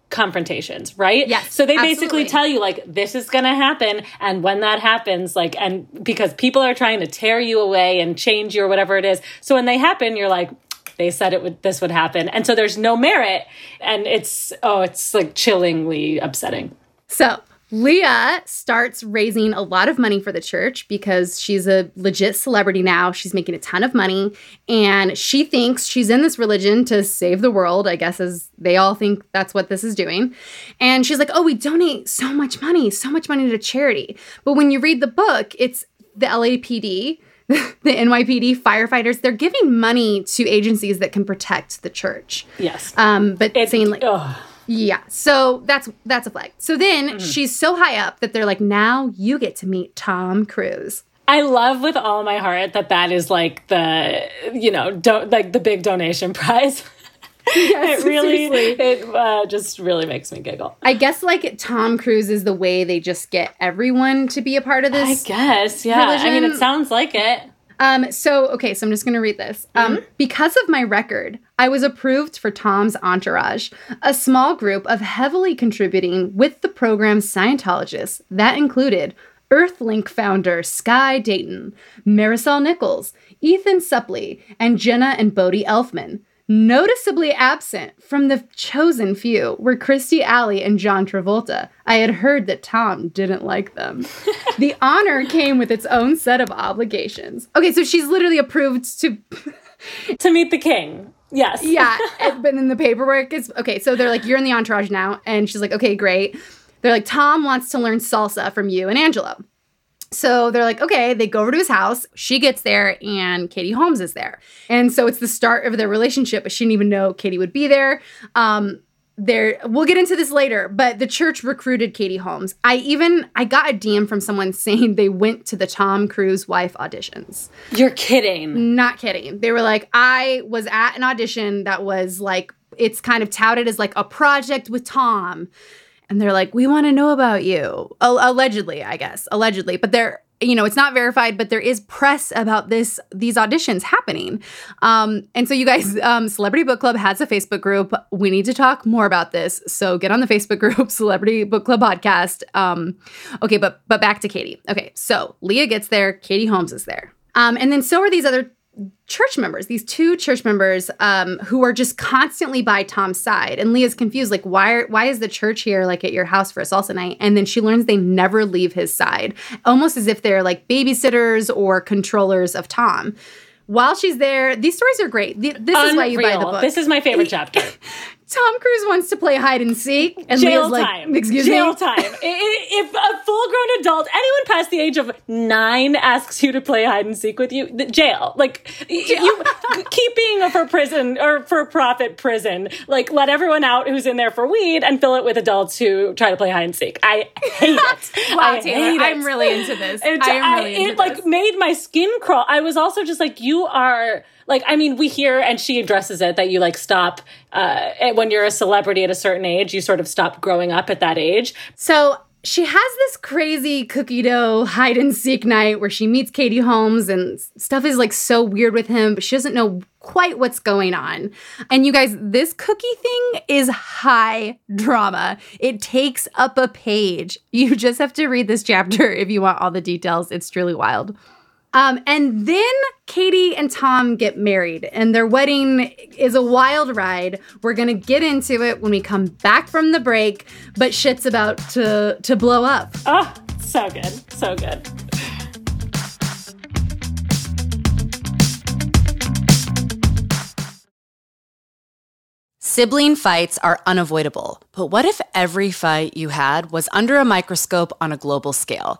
confrontations, right? Yes. So they basically tell you, like, this is going to happen. And when that happens, like, and because people are trying to tear you away and change you or whatever it is. So when they happen, you're like, they said it would, this would happen. And so there's no merit. And it's, oh, it's like chillingly upsetting. So Leah starts raising a lot of money for the church because she's a legit celebrity now. She's making a ton of money. And she thinks she's in this religion to save the world, I guess, as they all think that's what this is doing. And she's like, oh, we donate so much money to charity. But when you read the book, it's the LAPD, the NYPD, firefighters, they're giving money to agencies that can protect the church. Yes. But it's saying like, ugh. Yeah, so that's a flag. So then she's so high up that they're like, now you get to meet Tom Cruise. I love with all my heart that that is like the, you know, like the big donation prize. Yes, it really, seriously. It just really makes me giggle. I guess like Tom Cruise is the way they just get everyone to be a part of this. I guess, yeah. Religion. I mean, it sounds like it. So I'm just going to read this. Because of my record, I was approved for Tom's Entourage, a small group of heavily contributing with the program's Scientologists. That included Earthlink founder Sky Dayton, Marisol Nichols, Ethan Suplee, and Jenna and Bodie Elfman. Noticeably absent from the chosen few were Christy Alley and John Travolta. I had heard that Tom didn't like them. The honor came with its own set of obligations. Okay, so she's literally approved to... to meet the king. Yes. Yeah, but then the paperwork is... Okay, so they're like, you're in the entourage now. And she's like, okay, great. They're like, Tom wants to learn salsa from you and Angelo. So they're like, okay, they go over to his house. She gets there and Katie Holmes is there. And so it's the start of their relationship, but she didn't even know Katie would be there. We'll get into this later, but the church recruited Katie Holmes. I got a DM from someone saying they went to the Tom Cruise wife auditions. You're kidding. Not kidding. They were like, I was at an audition that was like, it's kind of touted as like a project with Tom. And they're like, we want to know about you. Allegedly, I guess. Allegedly. But they're, you know, it's not verified, but there is press about these auditions happening. And so you guys, Celebrity Book Club has a Facebook group. We need to talk more about this. So get on the Facebook group, Celebrity Book Club Podcast. Okay, but back to Katie. Okay, so Leah gets there. Katie Holmes is there. And then so are these other church members, these two church members who are just constantly by Tom's side. And Leah's confused, like, why is the church here, like, at your house for a salsa night? And then she learns they never leave his side, almost as if they're, like, babysitters or controllers of Tom. While she's there, these stories are great. This Unreal. Is why you buy the book. This is my favorite chapter. Tom Cruise wants to play hide and seek. And Leah's like, time. Excuse me? Jail time. If a full-grown adult, anyone past the age of 9 asks you to play hide and seek with you, jail. Like, you keep being a for-profit prison. Like, let everyone out who's in there for weed and fill it with adults who try to play hide and seek. I hate it. Wow, Taylor, I'm really into this. It made my skin crawl. I was also just like, you are... Like, I mean, we hear, and she addresses it, that you, like, stop, when you're a celebrity at a certain age, you sort of stop growing up at that age. So she has this crazy cookie dough hide-and-seek night where she meets Katie Holmes, and stuff is, like, so weird with him, but she doesn't know quite what's going on. And you guys, this cookie thing is high drama. It takes up a page. You just have to read this chapter if you want all the details. It's truly wild. And then Katie and Tom get married, and their wedding is a wild ride. We're going to get into it when we come back from the break, but shit's about to blow up. Oh, so good. So good. Sibling fights are unavoidable, but what if every fight you had was under a microscope on a global scale?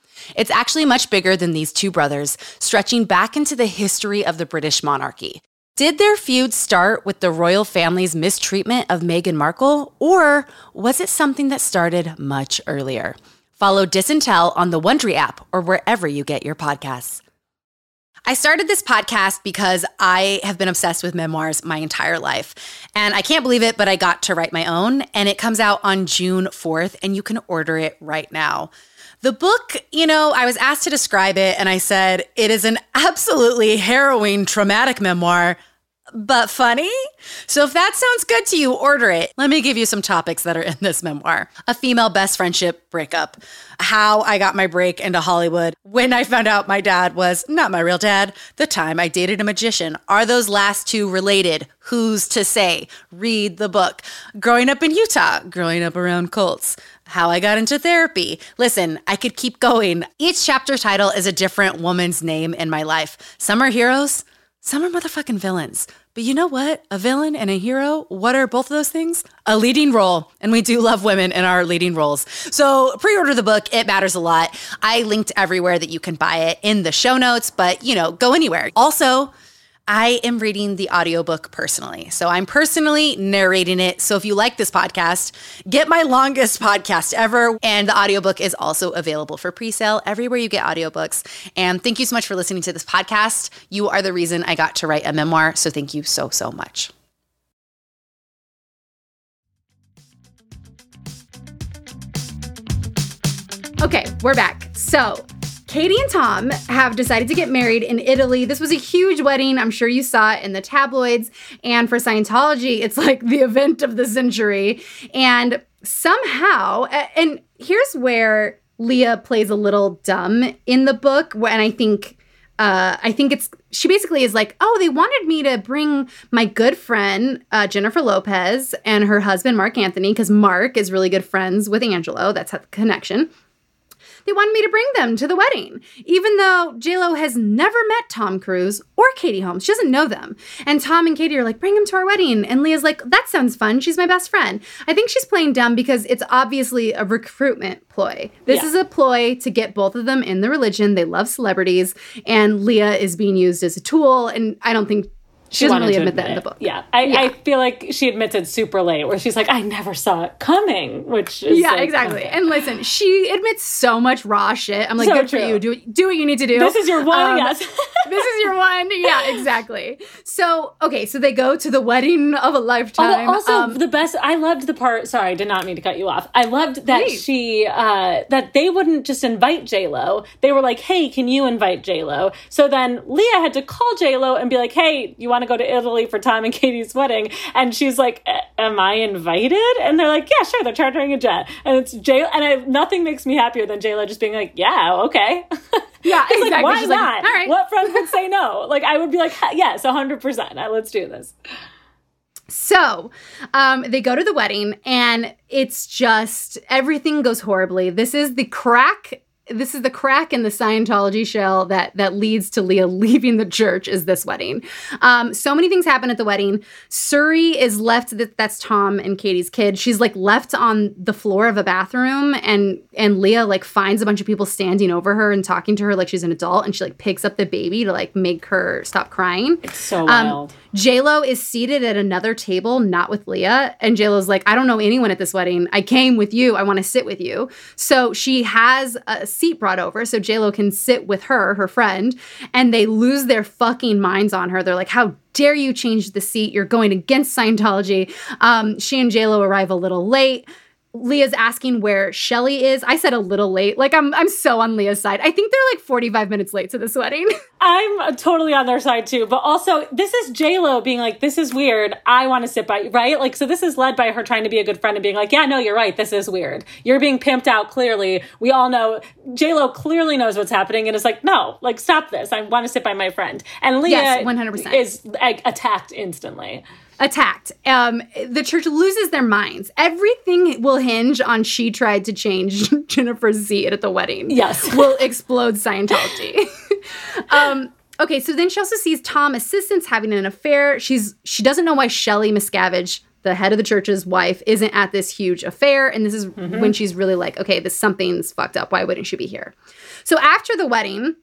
It's actually much bigger than these two brothers, stretching back into the history of the British monarchy. Did their feud start with the royal family's mistreatment of Meghan Markle, or was it something that started much earlier? Follow Disintel on the Wondery app or wherever you get your podcasts. I started this podcast because I have been obsessed with memoirs my entire life. And I can't believe it, but I got to write my own. And it comes out on June 4th, and you can order it right now. The book, I was asked to describe it, and I said, it is an absolutely harrowing, traumatic memoir, but funny. So if that sounds good to you, order it. Let me give you some topics that are in this memoir. A female best friendship breakup. How I got my break into Hollywood. When I found out my dad was not my real dad. The time I dated a magician. Are those last two related? Who's to say? Read the book. Growing up in Utah. Growing up around cults. How I got into therapy. Listen, I could keep going. Each chapter title is a different woman's name in my life. Some are heroes, some are motherfucking villains. But you know what? A villain and a hero, what are both of those things? A leading role. And we do love women in our leading roles. So pre-order the book. It matters a lot. I linked everywhere that you can buy it in the show notes, but go anywhere. Also, I am reading the audiobook personally. So I'm personally narrating it. So if you like this podcast, get my longest podcast ever. And the audiobook is also available for pre-sale everywhere you get audiobooks. And thank you so much for listening to this podcast. You are the reason I got to write a memoir. So thank you so, so much. Okay, we're back. So Katie and Tom have decided to get married in Italy. This was a huge wedding. I'm sure you saw it in the tabloids. And for Scientology, it's like the event of the century. And somehow, and here's where Leah plays a little dumb in the book. And I think it's, she basically is like, oh, they wanted me to bring my good friend, Jennifer Lopez, and her husband, Mark Anthony, because Mark is really good friends with Angelo. That's the connection. They wanted me to bring them to the wedding, even though J-Lo has never met Tom Cruise or Katie Holmes. She doesn't know them. And Tom and Katie are like, bring them to our wedding. And Leah's like, that sounds fun. She's my best friend. I think she's playing dumb because it's obviously a recruitment ploy. This is a ploy to get both of them in the religion. They love celebrities. And Leah is being used as a tool. And I don't think she doesn't really admit that in the book. Yeah. I feel like she admits it super late, where she's like, I never saw it coming, which is exactly. Okay. And listen, she admits so much raw shit. I'm like, so good true. For you. Do what you need to do. This is your one, yes. This is your one. Yeah, exactly. So, okay, so they go to the wedding of a lifetime. Also, the best, I loved the part, sorry, I did not mean to cut you off. I loved that she, that they wouldn't just invite J-Lo. They were like, hey, can you invite J-Lo? So then Leah had to call J-Lo and be like, hey, you want to go to Italy for Tom and Katie's wedding? And she's like, am I invited? And they're like, yeah, sure, they're chartering a jet. And it's J-Lo, and nothing makes me happier than J-Lo just being like, yeah, okay. Yeah, exactly. Like, why she's not? Like, all right. What friend would say no? Like, I would be like, yes, 100%. Let's do this. So they go to the wedding, and it's just, everything goes horribly. This is the crack in the Scientology shell that leads to Leah leaving the church, is this wedding. So many things happen at the wedding. Suri is left, that's Tom and Katie's kid. She's like left on the floor of a bathroom, and Leah like finds a bunch of people standing over her and talking to her like she's an adult, and she like picks up the baby to like make her stop crying. It's so wild. J-Lo is seated at another table, not with Leah. And J-Lo's like, I don't know anyone at this wedding. I came with you. I want to sit with you. So she has a seat brought over so J-Lo can sit with her friend. And they lose their fucking minds on her. They're like, how dare you change the seat? You're going against Scientology. She and J-Lo arrive a little late. Leah's asking where Shelly is. I said a little late. Like, I'm so on Leah's side. I think they're like 45 minutes late to this wedding. I'm totally on their side too. But also, this is J-Lo being like, this is weird. I want to sit by you, right? Like, so this is led by her trying to be a good friend and being like, yeah, no, you're right. This is weird. You're being pimped out clearly. We all know. J-Lo clearly knows what's happening and is like, no, like, stop this. I want to sit by my friend. And Leah yes, 100%. Is like, attacked instantly. Attacked. The church loses their minds. Everything will hinge on she tried to change Jennifer's seat at the wedding. Yes. Will explode Scientology. Okay, so then she also sees Tom assistants having an affair. She doesn't know why Shelly Miscavige, the head of the church's wife, isn't at this huge affair. And this is when she's really like, okay, something's fucked up. Why wouldn't she be here? So after the wedding,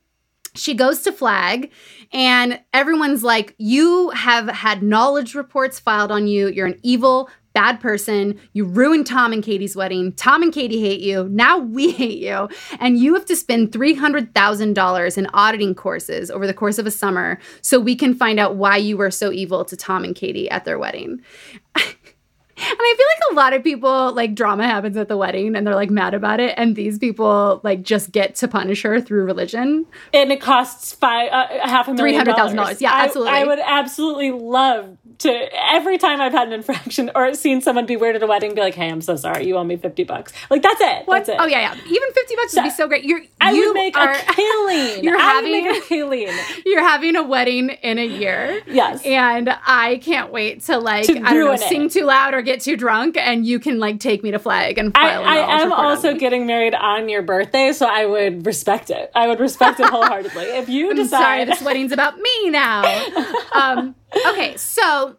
She goes to Flag and everyone's like, you have had knowledge reports filed on you. You're an evil, bad person. You ruined Tom and Katie's wedding. Tom and Katie hate you. Now we hate you. And you have to spend $300,000 in auditing courses over the course of a summer so we can find out why you were so evil to Tom and Katie at their wedding. And I feel like a lot of people, like, drama happens at the wedding and they're, like, mad about it. And these people, like, just get to punish her thooreligion. And it costs $500,000. $300,000. Yeah, absolutely. I would absolutely love to, every time I've had an infraction or seen someone be weird at a wedding, be like, hey, I'm so sorry. You owe me $50. Like, that's it. What? That's it. Oh, yeah, yeah. Even $50 would be so great. I would make a killing. You're having a wedding in a year. Yes. And I can't wait to, like, to sing too loud or get too drunk, and you can, like, take me to Flag and file. I am also getting married on your birthday, so I would respect it. I would respect it wholeheartedly. If you decide... Sorry, this wedding's about me now. Okay, so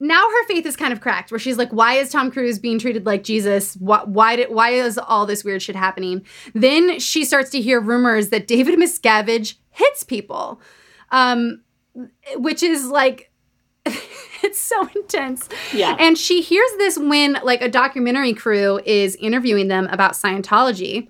now her faith is kind of cracked, where she's like, why is Tom Cruise being treated like Jesus? Why is all this weird shit happening? Then she starts to hear rumors that David Miscavige hits people, which is, like... It's so intense. Yeah. And she hears this when, like, a documentary crew is interviewing them about Scientology.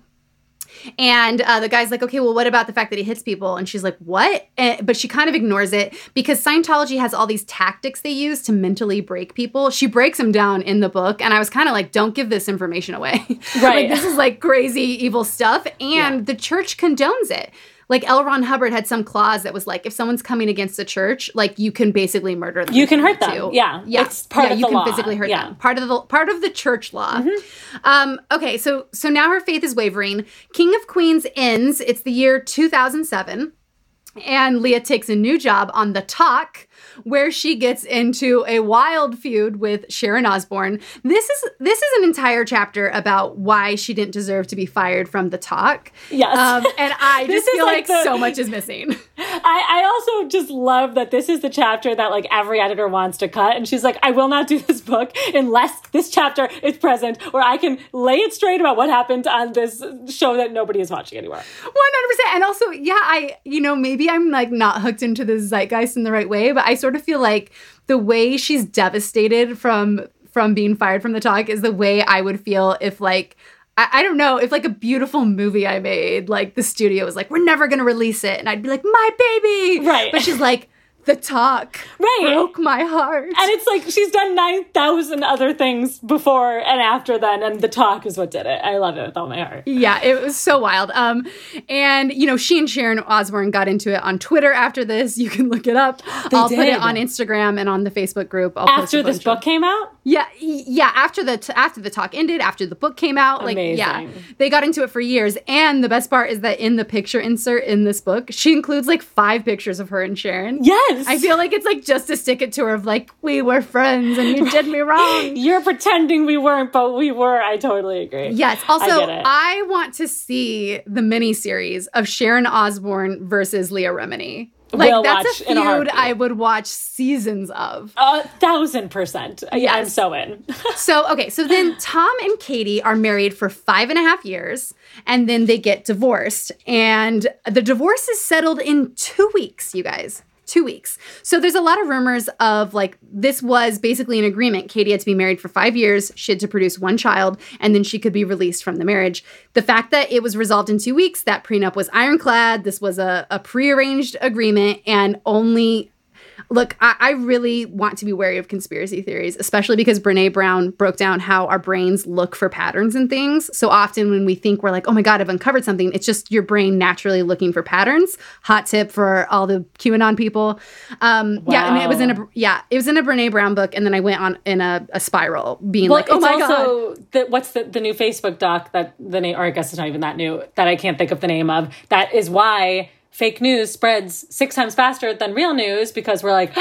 And the guy's like, okay, well, what about the fact that he hits people? And she's like, what? But she kind of ignores it because Scientology has all these tactics they use to mentally break people. She breaks them down in the book. And I was kind of like, don't give this information away. Right. Like, this is, like, crazy, evil stuff. And the church condones it. Like, L. Ron Hubbard had some clause that was like, if someone's coming against the church, like, you can basically murder them. You can hurt them. Yeah. Yeah. It's part of the law. You can physically hurt them. Part of the church law. Mm-hmm. Okay. So now her faith is wavering. King of Queens ends. It's the year 2007. And Leah takes a new job on The Talk, where she gets into a wild feud with Sharon Osbourne. This is an entire chapter about why she didn't deserve to be fired from The Talk. Yes. And I just feel like so much is missing. I also just love that this is the chapter that, like, every editor wants to cut. And she's like, I will not do this book unless this chapter is present where I can lay it straight about what happened on this show that nobody is watching anywhere. 100%. And also, yeah, maybe I'm, like, not hooked into the zeitgeist in the right way, but I sort of feel like the way she's devastated from being fired from The Talk is the way I would feel if, like, I don't know, if, like, a beautiful movie I made, like, the studio was like, we're never going to release it. And I'd be like, my baby. Right. But she's like, The Talk broke my heart. And it's like, she's done 9,000 other things before and after then, and The Talk is what did it. I love it with all my heart. Yeah, it was so wild. And, she and Sharon Osbourne got into it on Twitter after this. You can look it up. I'll put it on Instagram and on the Facebook group. After this book came out? Yeah. After The Talk ended, after the book came out. Amazing. Like, yeah, they got into it for years. And the best part is that in the picture insert in this book, she includes, like, 5 pictures of her and Sharon. Yes. I feel like it's, like, just to stick it to her of, like, we were friends and you did me wrong. You're pretending we weren't, but we were. I totally agree. Yes. Also, I want to see the miniseries of Sharon Osbourne versus Leah Remini. Like, that's a feud I would watch seasons of. 1,000%. Yes. I'm so in. So then Tom and Katie are married for 5.5 years, and then they get divorced. And the divorce is settled in 2 weeks, you guys. 2 weeks. So there's a lot of rumors of, like, this was basically an agreement. Katie had to be married for 5 years. She had to produce 1 child, and then she could be released from the marriage. The fact that it was resolved in 2 weeks, that prenup was ironclad. This was a prearranged agreement, and only... Look, I really want to be wary of conspiracy theories, especially because Brene Brown broke down how our brains look for patterns and things. So often when we think we're like, oh my God, I've uncovered something, it's just your brain naturally looking for patterns. Hot tip for all the QAnon people. Wow. Yeah, and it was in a Brene Brown book, and then I went on in a spiral, being oh my God. Also, what's the new Facebook doc that the name, or I guess it's not even that new, that I can't think of the name of. That is why fake news spreads 6 times faster than real news, because we're like,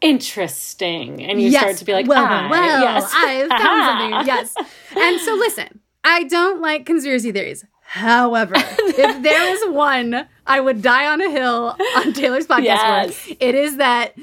interesting. And you start to be like, I found something. Yes. And so listen, I don't like conspiracy theories. However, if there is one, I would die on a hill on Taylor's podcast. Yes. It is that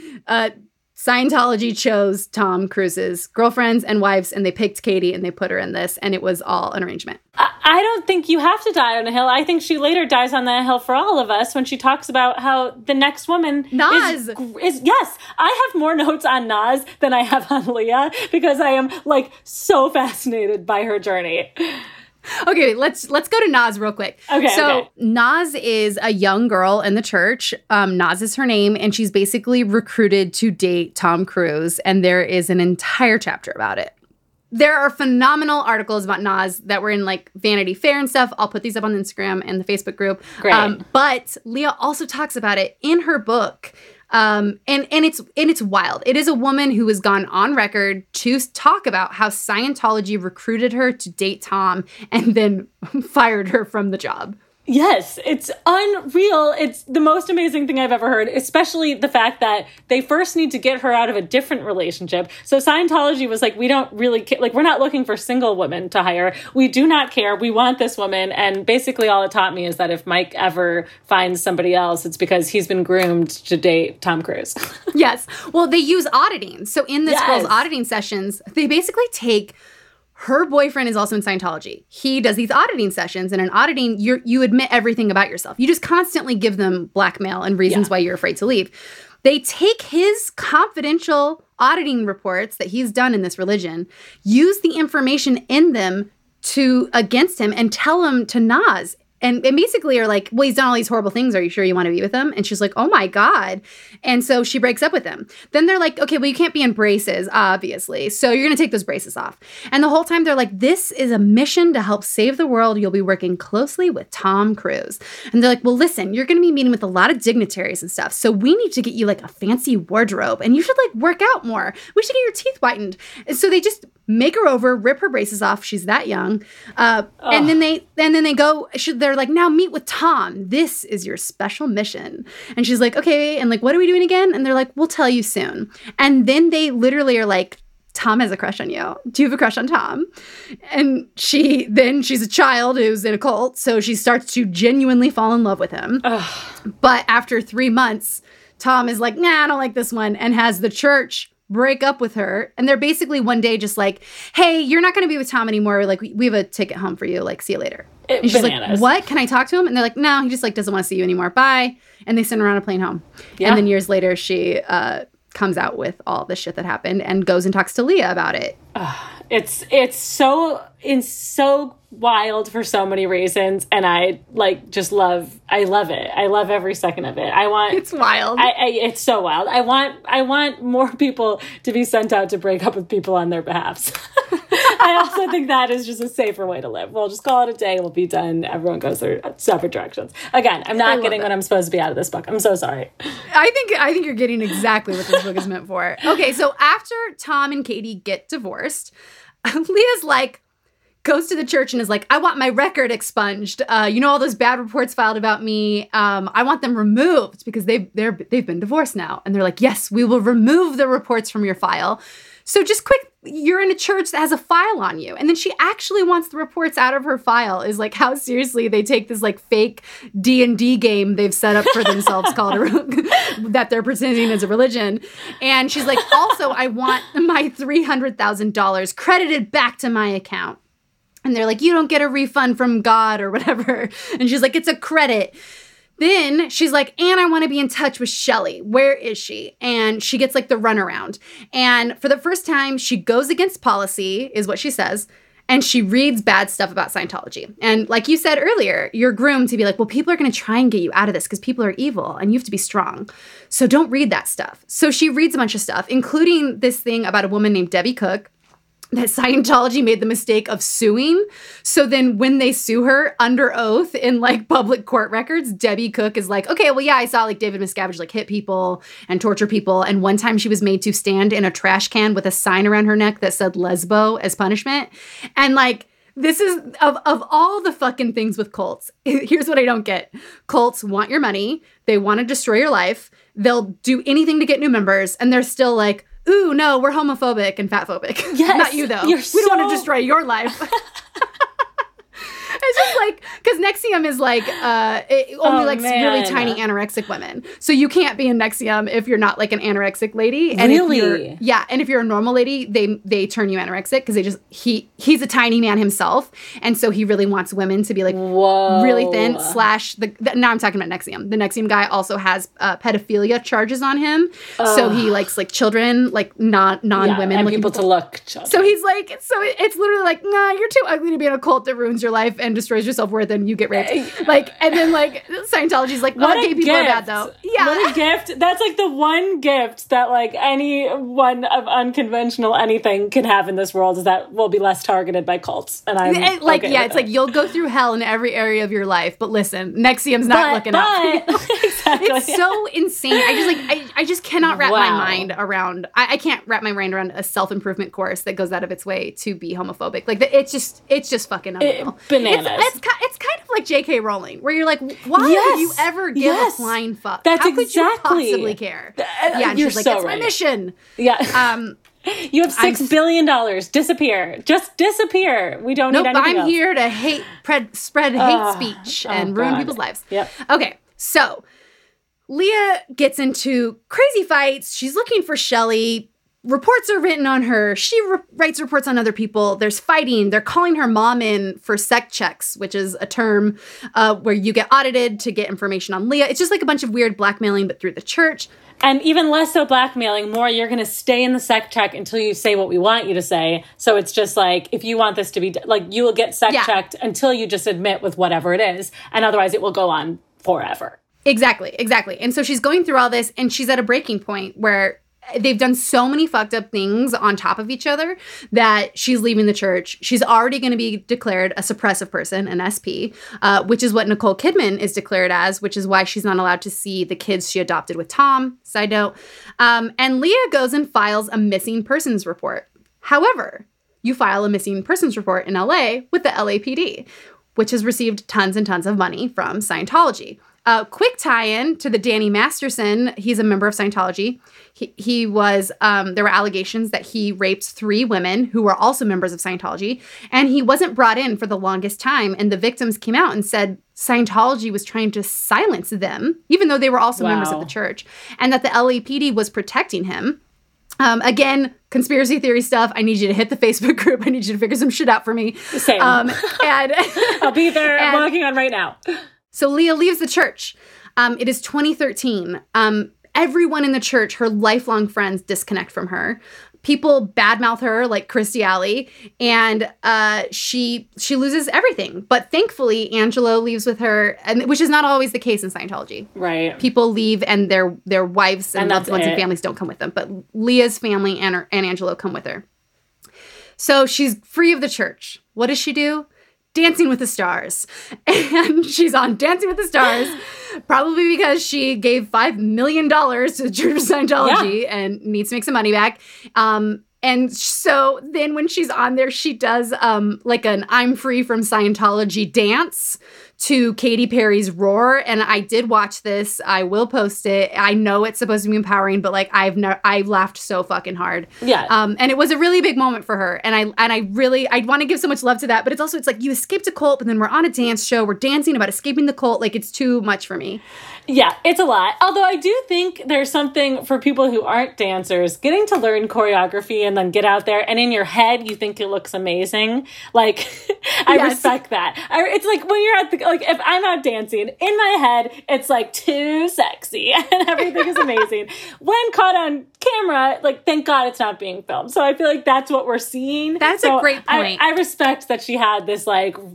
Scientology chose Tom Cruise's girlfriends and wives, and they picked Katie and they put her in this, and it was all an arrangement. I don't think you have to die on a hill. I think she later dies on that hill for all of us when she talks about how the next woman Nas. Is yes, I have more notes on Nas than I have on Leah because I am like so fascinated by her journey. Okay, let's go to Nas real quick. Okay. So Nas is a young girl in the church. Nas is her name, and she's basically recruited to date Tom Cruise, and there is an entire chapter about it. There are phenomenal articles about Nas that were in, like, Vanity Fair and stuff. I'll put these up on Instagram and the Facebook group. Great. But Leah also talks about it in her book. And it's wild. It is a woman who has gone on record to talk about how Scientology recruited her to date Tom and then fired her from the job. Yes, it's unreal. It's the most amazing thing I've ever heard, especially the fact that they first need to get her out of a different relationship. So Scientology was like, we don't really care. Like, we're not looking for single women to hire. We do not care. We want this woman. And basically all it taught me is that if Mike ever finds somebody else, it's because he's been groomed to date Tom Cruise. Yes. Well, they use auditing. So in this girl's auditing sessions, they basically take... Her boyfriend is also in Scientology. He does these auditing sessions, and in auditing, you admit everything about yourself. You just constantly give them blackmail and reasons why you're afraid to leave. They take his confidential auditing reports that he's done in this religion, use the information in them to against him, and tell him to Nas. And basically are like, well, he's done all these horrible things. Are you sure you want to be with him? And she's like, oh, my God. And so she breaks up with him. Then they're like, okay, well, you can't be in braces, obviously. So you're going to take those braces off. And the whole time they're like, this is a mission to help save the world. You'll be working closely with Tom Cruise. And they're like, well, listen, you're going to be meeting with a lot of dignitaries and stuff. So we need to get you like a fancy wardrobe. And you should like work out more. We should get your teeth whitened. And so they just make her over, rip her braces off. She's that young. And then they go, they're like, now meet with Tom. This is your special mission. And she's like, okay. And like, what are we doing again? And they're like, we'll tell you soon. And then they literally are like, Tom has a crush on you. Do you have a crush on Tom? And she's a child who's in a cult. So she starts to genuinely fall in love with him. Ugh. But after 3 months, Tom is like, nah, I don't like this one. And has the church break up with her. And they're basically one day just like, hey, you're not going to be with Tom anymore. Like, we have a ticket home for you. Like, see you later. And she's bananas. Like, what? Can I talk to him? And they're like, no, he just like doesn't want to see you anymore. Bye. And they send her on a plane home. Yeah. And then years later, she comes out with all the shit that happened and goes and talks to Leah about it. It's so wild for so many reasons. And I like just love it. I love every second of it. It's wild. It's so wild. I want more people to be sent out to break up with people on their behalves. I also think that is just a safer way to live. We'll just call it a day. We'll be done. Everyone goes their separate directions. Again, I'm not getting what I'm supposed to be out of this book. I'm so sorry. I think you're getting exactly what this book is meant for. Okay, so after Tom and Katie get divorced, Leah's like, goes to the church and is like, I want my record expunged. You know, all those bad reports filed about me. I want them removed because they've been divorced now. And they're like, yes, we will remove the reports from your file. So just quick, you're in a church that has a file on you. And then she actually wants the reports out of her file is like how seriously they take this like fake D&D game they've set up for themselves called that they're presenting as a religion. And she's like, also, I want my $300,000 credited back to my account. And they're like, you don't get a refund from God or whatever. And she's like, it's a credit. Then she's like, and I want to be in touch with Shelly. Where is she? And she gets like the runaround. And for the first time, she goes against policy, is what she says. And she reads bad stuff about Scientology. And like you said earlier, you're groomed to be like, well, people are going to try and get you out of this because people are evil and you have to be strong. So don't read that stuff. So she reads a bunch of stuff, including this thing about a woman named Debbie Cook that Scientology made the mistake of suing. So then when they sue her under oath in like public court records, Debbie Cook is like, okay, well, yeah, I saw like David Miscavige like hit people and torture people. And one time she was made to stand in a trash can with a sign around her neck that said lesbo as punishment. And like, this is of all the fucking things with cults. Here's what I don't get. Cults want your money. They want to destroy your life. They'll do anything to get new members. And they're still like, ooh, no, we're homophobic and fatphobic. Yes. Not you, though. We don't want to destroy your life. It's just like, like, because NXIVM is like, it only likes really tiny anorexic women. So you can't be in NXIVM if you're not like an anorexic lady. And really? Yeah. And if you're a normal lady, they turn you anorexic because they just, he's a tiny man himself. And so he really wants women to be like really thin / now I'm talking about NXIVM. The NXIVM guy also has pedophilia charges on him. So he likes children, like non-women. Yeah, and people to look children. So he's like, it's literally like, nah, you're too ugly to be in a cult that ruins your life and destroys your self-worth and you get raped. And then Scientology's like, what gay people are bad though. Yeah. What a gift. That's like the one gift that any one of unconventional anything can have in this world is that we'll be less targeted by cults. And I'm okay with it's that. You'll go through hell in every area of your life, but listen, NXIVM's not looking up. Exactly. It's so insane. I just cannot wrap my mind around. I can't wrap my mind around a self-improvement course that goes out of its way to be homophobic. It's just fucking unreal. Bananas. It's kind of like J.K. Rowling, where you're like, why would you ever give a flying fuck? How could you possibly care? Yeah, and she's like, that's my mission. Yeah. You have $6 billion. Disappear. Just disappear. We don't need anything else. Here to spread hate speech and ruin people's lives. Yep. Okay, so Leah gets into crazy fights. She's looking for Shelly. Reports are written on her. She writes reports on other people. There's fighting. They're calling her mom in for sec checks, which is a term where you get audited to get information on Leah. It's just a bunch of weird blackmailing, but through the church. And even less so blackmailing, more you're going to stay in the sec check until you say what we want you to say. So it's just if you want this to be, you will get sec checked until you just admit with whatever it is. And otherwise it will go on forever. Exactly. And so she's going through all this and she's at a breaking point where they've done so many fucked up things on top of each other that she's leaving the church. She's already going to be declared a suppressive person, an SP, which is what Nicole Kidman is declared as, which is why she's not allowed to see the kids she adopted with Tom. Side note. And Leah goes and files a missing persons report. However, you file a missing persons report in LA with the LAPD, which has received tons and tons of money from Scientology. Quick tie-in to the Danny Masterson. He's a member of Scientology. He was, there were allegations that he raped 3 women who were also members of Scientology, and he wasn't brought in for the longest time, and the victims came out and said Scientology was trying to silence them, even though they were also members of the church, and that the LAPD was protecting him. Again, conspiracy theory stuff. I need you to hit the Facebook group. I need you to figure some shit out for me. Same. And I'll be there. I'm logging on right now. So Leah leaves the church. It is 2013. Everyone in the church, her lifelong friends, disconnect from her. People badmouth her, like Christy Alley, and she loses everything. But thankfully, Angelo leaves with her, and which is not always the case in Scientology. Right. People leave, and their wives and loved ones and families don't come with them. But Leah's family and Angelo come with her. So she's free of the church. What does she do? Dancing with the Stars. And she's on Dancing with the Stars, probably because she gave $5 million to the Church of Scientology and needs to make some money back. And so then when she's on there, she does an I'm Free from Scientology dance to Katy Perry's Roar. And I did watch this. I will post it. I know it's supposed to be empowering, but I laughed so fucking hard. Yeah. And it was a really big moment for her. And I want to give so much love to that. But it's also, you escaped a cult, but then we're on a dance show. We're dancing about escaping the cult. It's too much for me. Yeah, it's a lot. Although I do think there's something for people who aren't dancers, getting to learn choreography and then get out there and in your head you think it looks amazing. I respect that. It's when you're at the, if I'm out dancing, in my head it's too sexy and everything is amazing. When caught on camera, thank God it's not being filmed. So I feel that's what we're seeing. That's a great point. I respect that she had this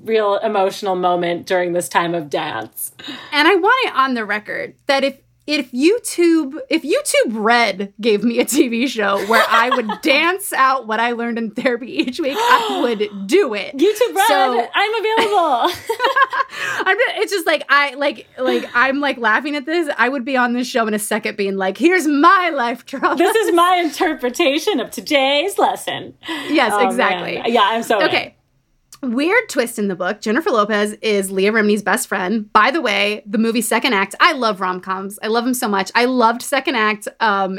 real emotional moment during this time of dance. And I want it on the record that if YouTube Red gave me a TV show where I would dance out what I learned in therapy each week, I would do it. YouTube Red, so, I'm available. It's just I'm laughing at this. I would be on this show in a second being here's my life trauma. This is my interpretation of today's lesson. Yes, exactly. Man. Yeah, I'm so okay. Weird twist in the book, Jennifer Lopez is Leah Remini's best friend. By the way, the movie Second Act, I love rom-coms. I love them so much. I loved Second Act.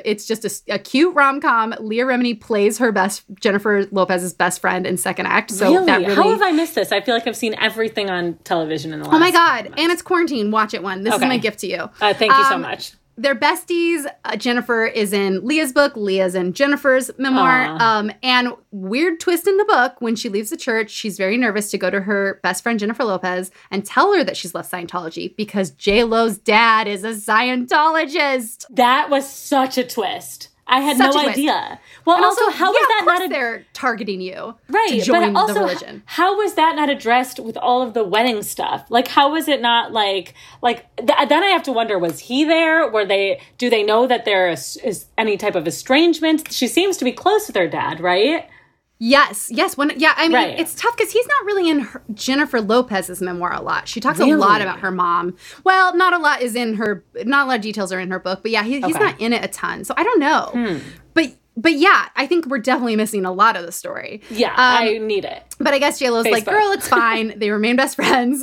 It's just a cute rom-com. Leah Remini plays her best, Jennifer Lopez's best friend in Second Act. So really? That really... How have I missed this? I feel like I've seen everything on television in the last... Oh my God. And it's quarantine. Watch it one. This is my gift to you. Thank you so much. They're besties. Jennifer is in Leah's book. Leah's in Jennifer's memoir. And weird twist in the book, when she leaves the church, she's very nervous to go to her best friend, Jennifer Lopez, and tell her that she's left Scientology because J-Lo's dad is a Scientologist. That was such a twist. I had no idea. Well, and also, how was that not... they're targeting you to join the religion. How was that not addressed with all of the wedding stuff? Like, how was it not like then I have to wonder, was he there? Do they know that there is any type of estrangement? She seems to be close with her dad, right? Yes. It's tough because he's not really in Jennifer Lopez's memoir a lot. She talks a lot about her mom. Well, not a lot of details are in her book, but yeah, he's not in it a ton. So I don't know. But yeah, I think we're definitely missing a lot of the story. Yeah, I need it. But I guess J-Lo's like, girl, it's fine. They remain best friends.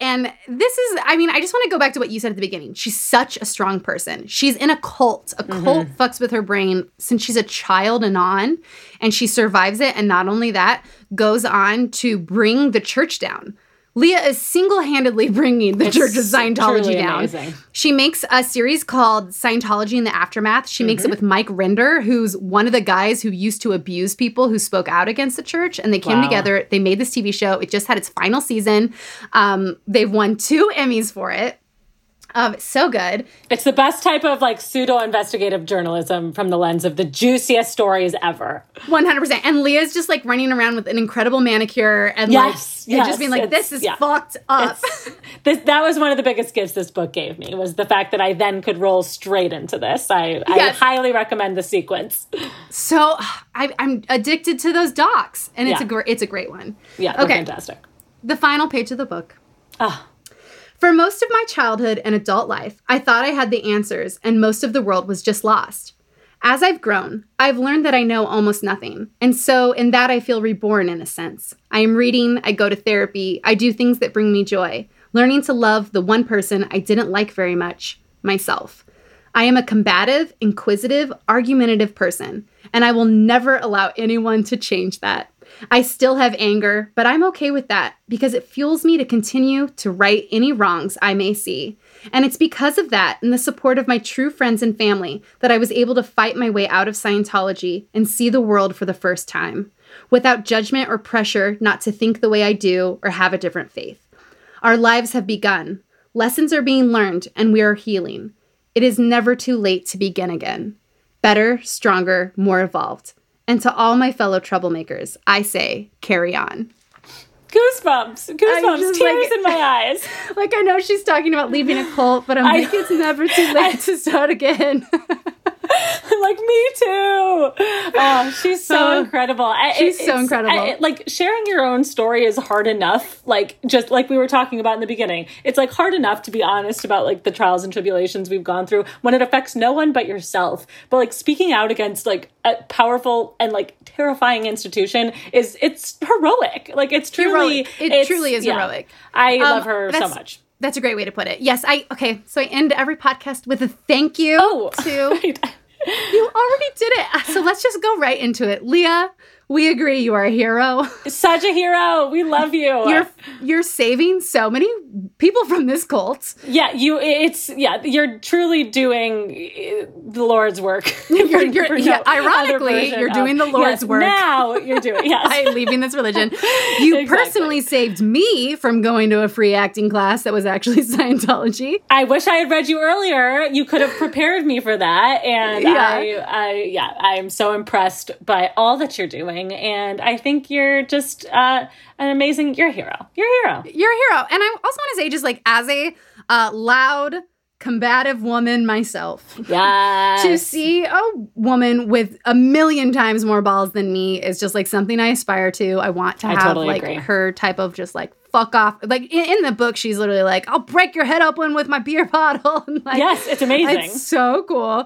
And this is, I just want to go back to what you said at the beginning. She's such a strong person. She's in a cult. A cult fucks with her brain since she's a child and on. And she survives it. And not only that, goes on to bring the church down. Leah is single-handedly bringing the Church of Scientology down. Amazing. She makes a series called Scientology in the Aftermath. She makes it with Mike Rinder, who's one of the guys who used to abuse people who spoke out against the church. And they came together. They made this TV show. It just had its final season. They've won 2 Emmys for it. It's so good. It's the best type of pseudo-investigative journalism from the lens of the juiciest stories ever. 100%. And Leah's just running around with an incredible manicure and just being like, this is fucked up. That was one of the biggest gifts this book gave me, was the fact that I then could roll straight into this. I highly recommend the sequence. So I'm addicted to those docs, and it's a great one. Yeah, they're fantastic. The final page of the book. For most of my childhood and adult life, I thought I had the answers and most of the world was just lost. As I've grown, I've learned that I know almost nothing. And so in that, I feel reborn in a sense. I am reading, I go to therapy, I do things that bring me joy, learning to love the one person I didn't like very much, myself. I am a combative, inquisitive, argumentative person, and I will never allow anyone to change that. I still have anger, but I'm okay with that because it fuels me to continue to right any wrongs I may see. And it's because of that and the support of my true friends and family that I was able to fight my way out of Scientology and see the world for the first time, without judgment or pressure not to think the way I do or have a different faith. Our lives have begun. Lessons are being learned and we are healing. It is never too late to begin again. Better, stronger, more evolved. And to all my fellow troublemakers, I say, carry on. Goosebumps, tears in my eyes. I know she's talking about leaving a cult, but I like, it's never too late to start again. I'm like, me too. Oh, she's so incredible. Sharing your own story is hard enough. Just like we were talking about in the beginning, it's hard enough to be honest about the trials and tribulations we've gone through when it affects no one but yourself. But speaking out against a powerful and terrifying institution it's heroic. It's truly heroic. It truly is heroic. I love her so much. That's a great way to put it. Yes, so I end every podcast with a thank you to... Right. You already did it. So let's just go right into it. Leah, we agree you are a hero. Such a hero. We love you. You're saving so many people from this cult. Yeah, you're truly doing the Lord's work. Ironically, you're doing the Lord's work. Now you're doing it. Yes. By leaving this religion. You personally saved me from going to a free acting class that was actually Scientology. I wish I had read you earlier. You could have prepared me for that. And I'm so impressed by all that you're doing. And I think you're just you're a hero. And I also want to say, just as a loud combative woman myself. Yes. To see a woman with 1,000,000 times more balls than me is just like something I aspire to. I want to have her type of just like fuck off. Like in the book, she's literally like, I'll break your head open with my beer bottle. And like, yes, it's amazing. It's so cool.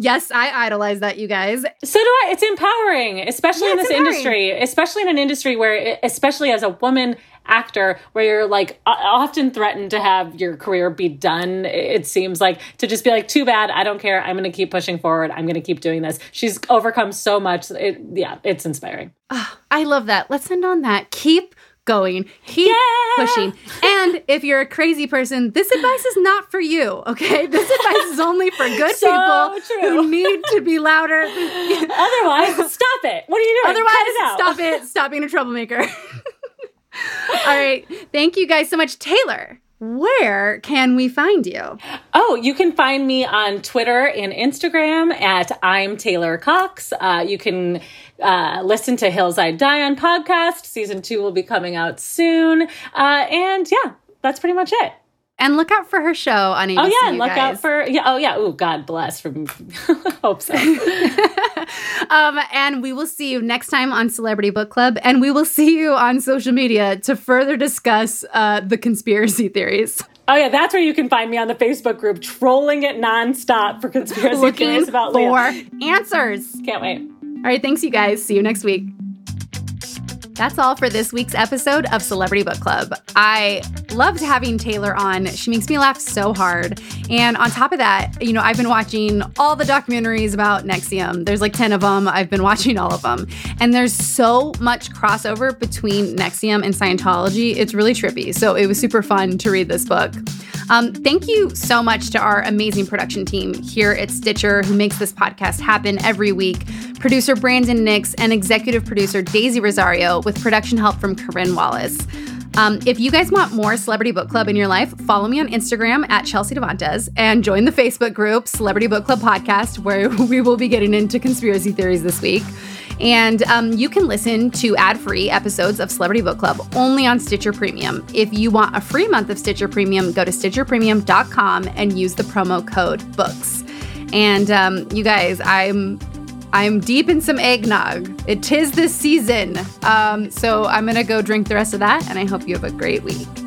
Yes, I idolize that, you guys. So do I. It's empowering, especially in this industry, especially in an industry where, especially as a woman actor, where you're like often threatened to have your career be done. It seems like, to just be like, too bad, I don't care. I'm going to keep pushing forward. I'm going to keep doing this. She's overcome so much. It's inspiring. Oh, I love that. Let's end on that. Keep going. Keep pushing. And if you're a crazy person, this advice is not for you, okay? This advice is only for good people who need to be louder. Otherwise, stop it. What are you doing? Otherwise, stop it. Stop being a troublemaker. All right. Thank you guys so much. Taylor, where can we find you? Oh, you can find me on Twitter and Instagram at I'm Taylor Cox. You can listen to Hills I Die On podcast. Season 2 will be coming out soon. And yeah, that's pretty much it. And look out for her show on ABC. Oh, yeah. Oh, God bless. Hope so. And we will see you next time on Celebrity Book Club. And we will see you on social media to further discuss the conspiracy theories. Oh, yeah. That's where you can find me, on the Facebook group, trolling it nonstop for conspiracy theories about Leah. Answers. Can't wait. All right. Thanks, you guys. See you next week. That's all for this week's episode of Celebrity Book Club. I loved having Taylor on. She makes me laugh so hard. And on top of that, you know, I've been watching all the documentaries about NXIVM. There's like 10 of them. I've been watching all of them. And there's so much crossover between NXIVM and Scientology. It's really trippy. So it was super fun to read this book. Thank you so much to our amazing production team here at Stitcher, who makes this podcast happen every week. Producer Brandon Nix and executive producer Daisy Rosario, with production help from Corinne Wallace. If you guys want more Celebrity Book Club in your life, follow me on Instagram at Chelsea Devantes and join the Facebook group Celebrity Book Club Podcast, where we will be getting into conspiracy theories this week. And you can listen to ad-free episodes of Celebrity Book Club only on Stitcher Premium. If you want a free month of Stitcher Premium, go to stitcherpremium.com and use the promo code BOOKS. And you guys, I'm deep in some eggnog. It is this season. So I'm going to go drink the rest of that, and I hope you have a great week.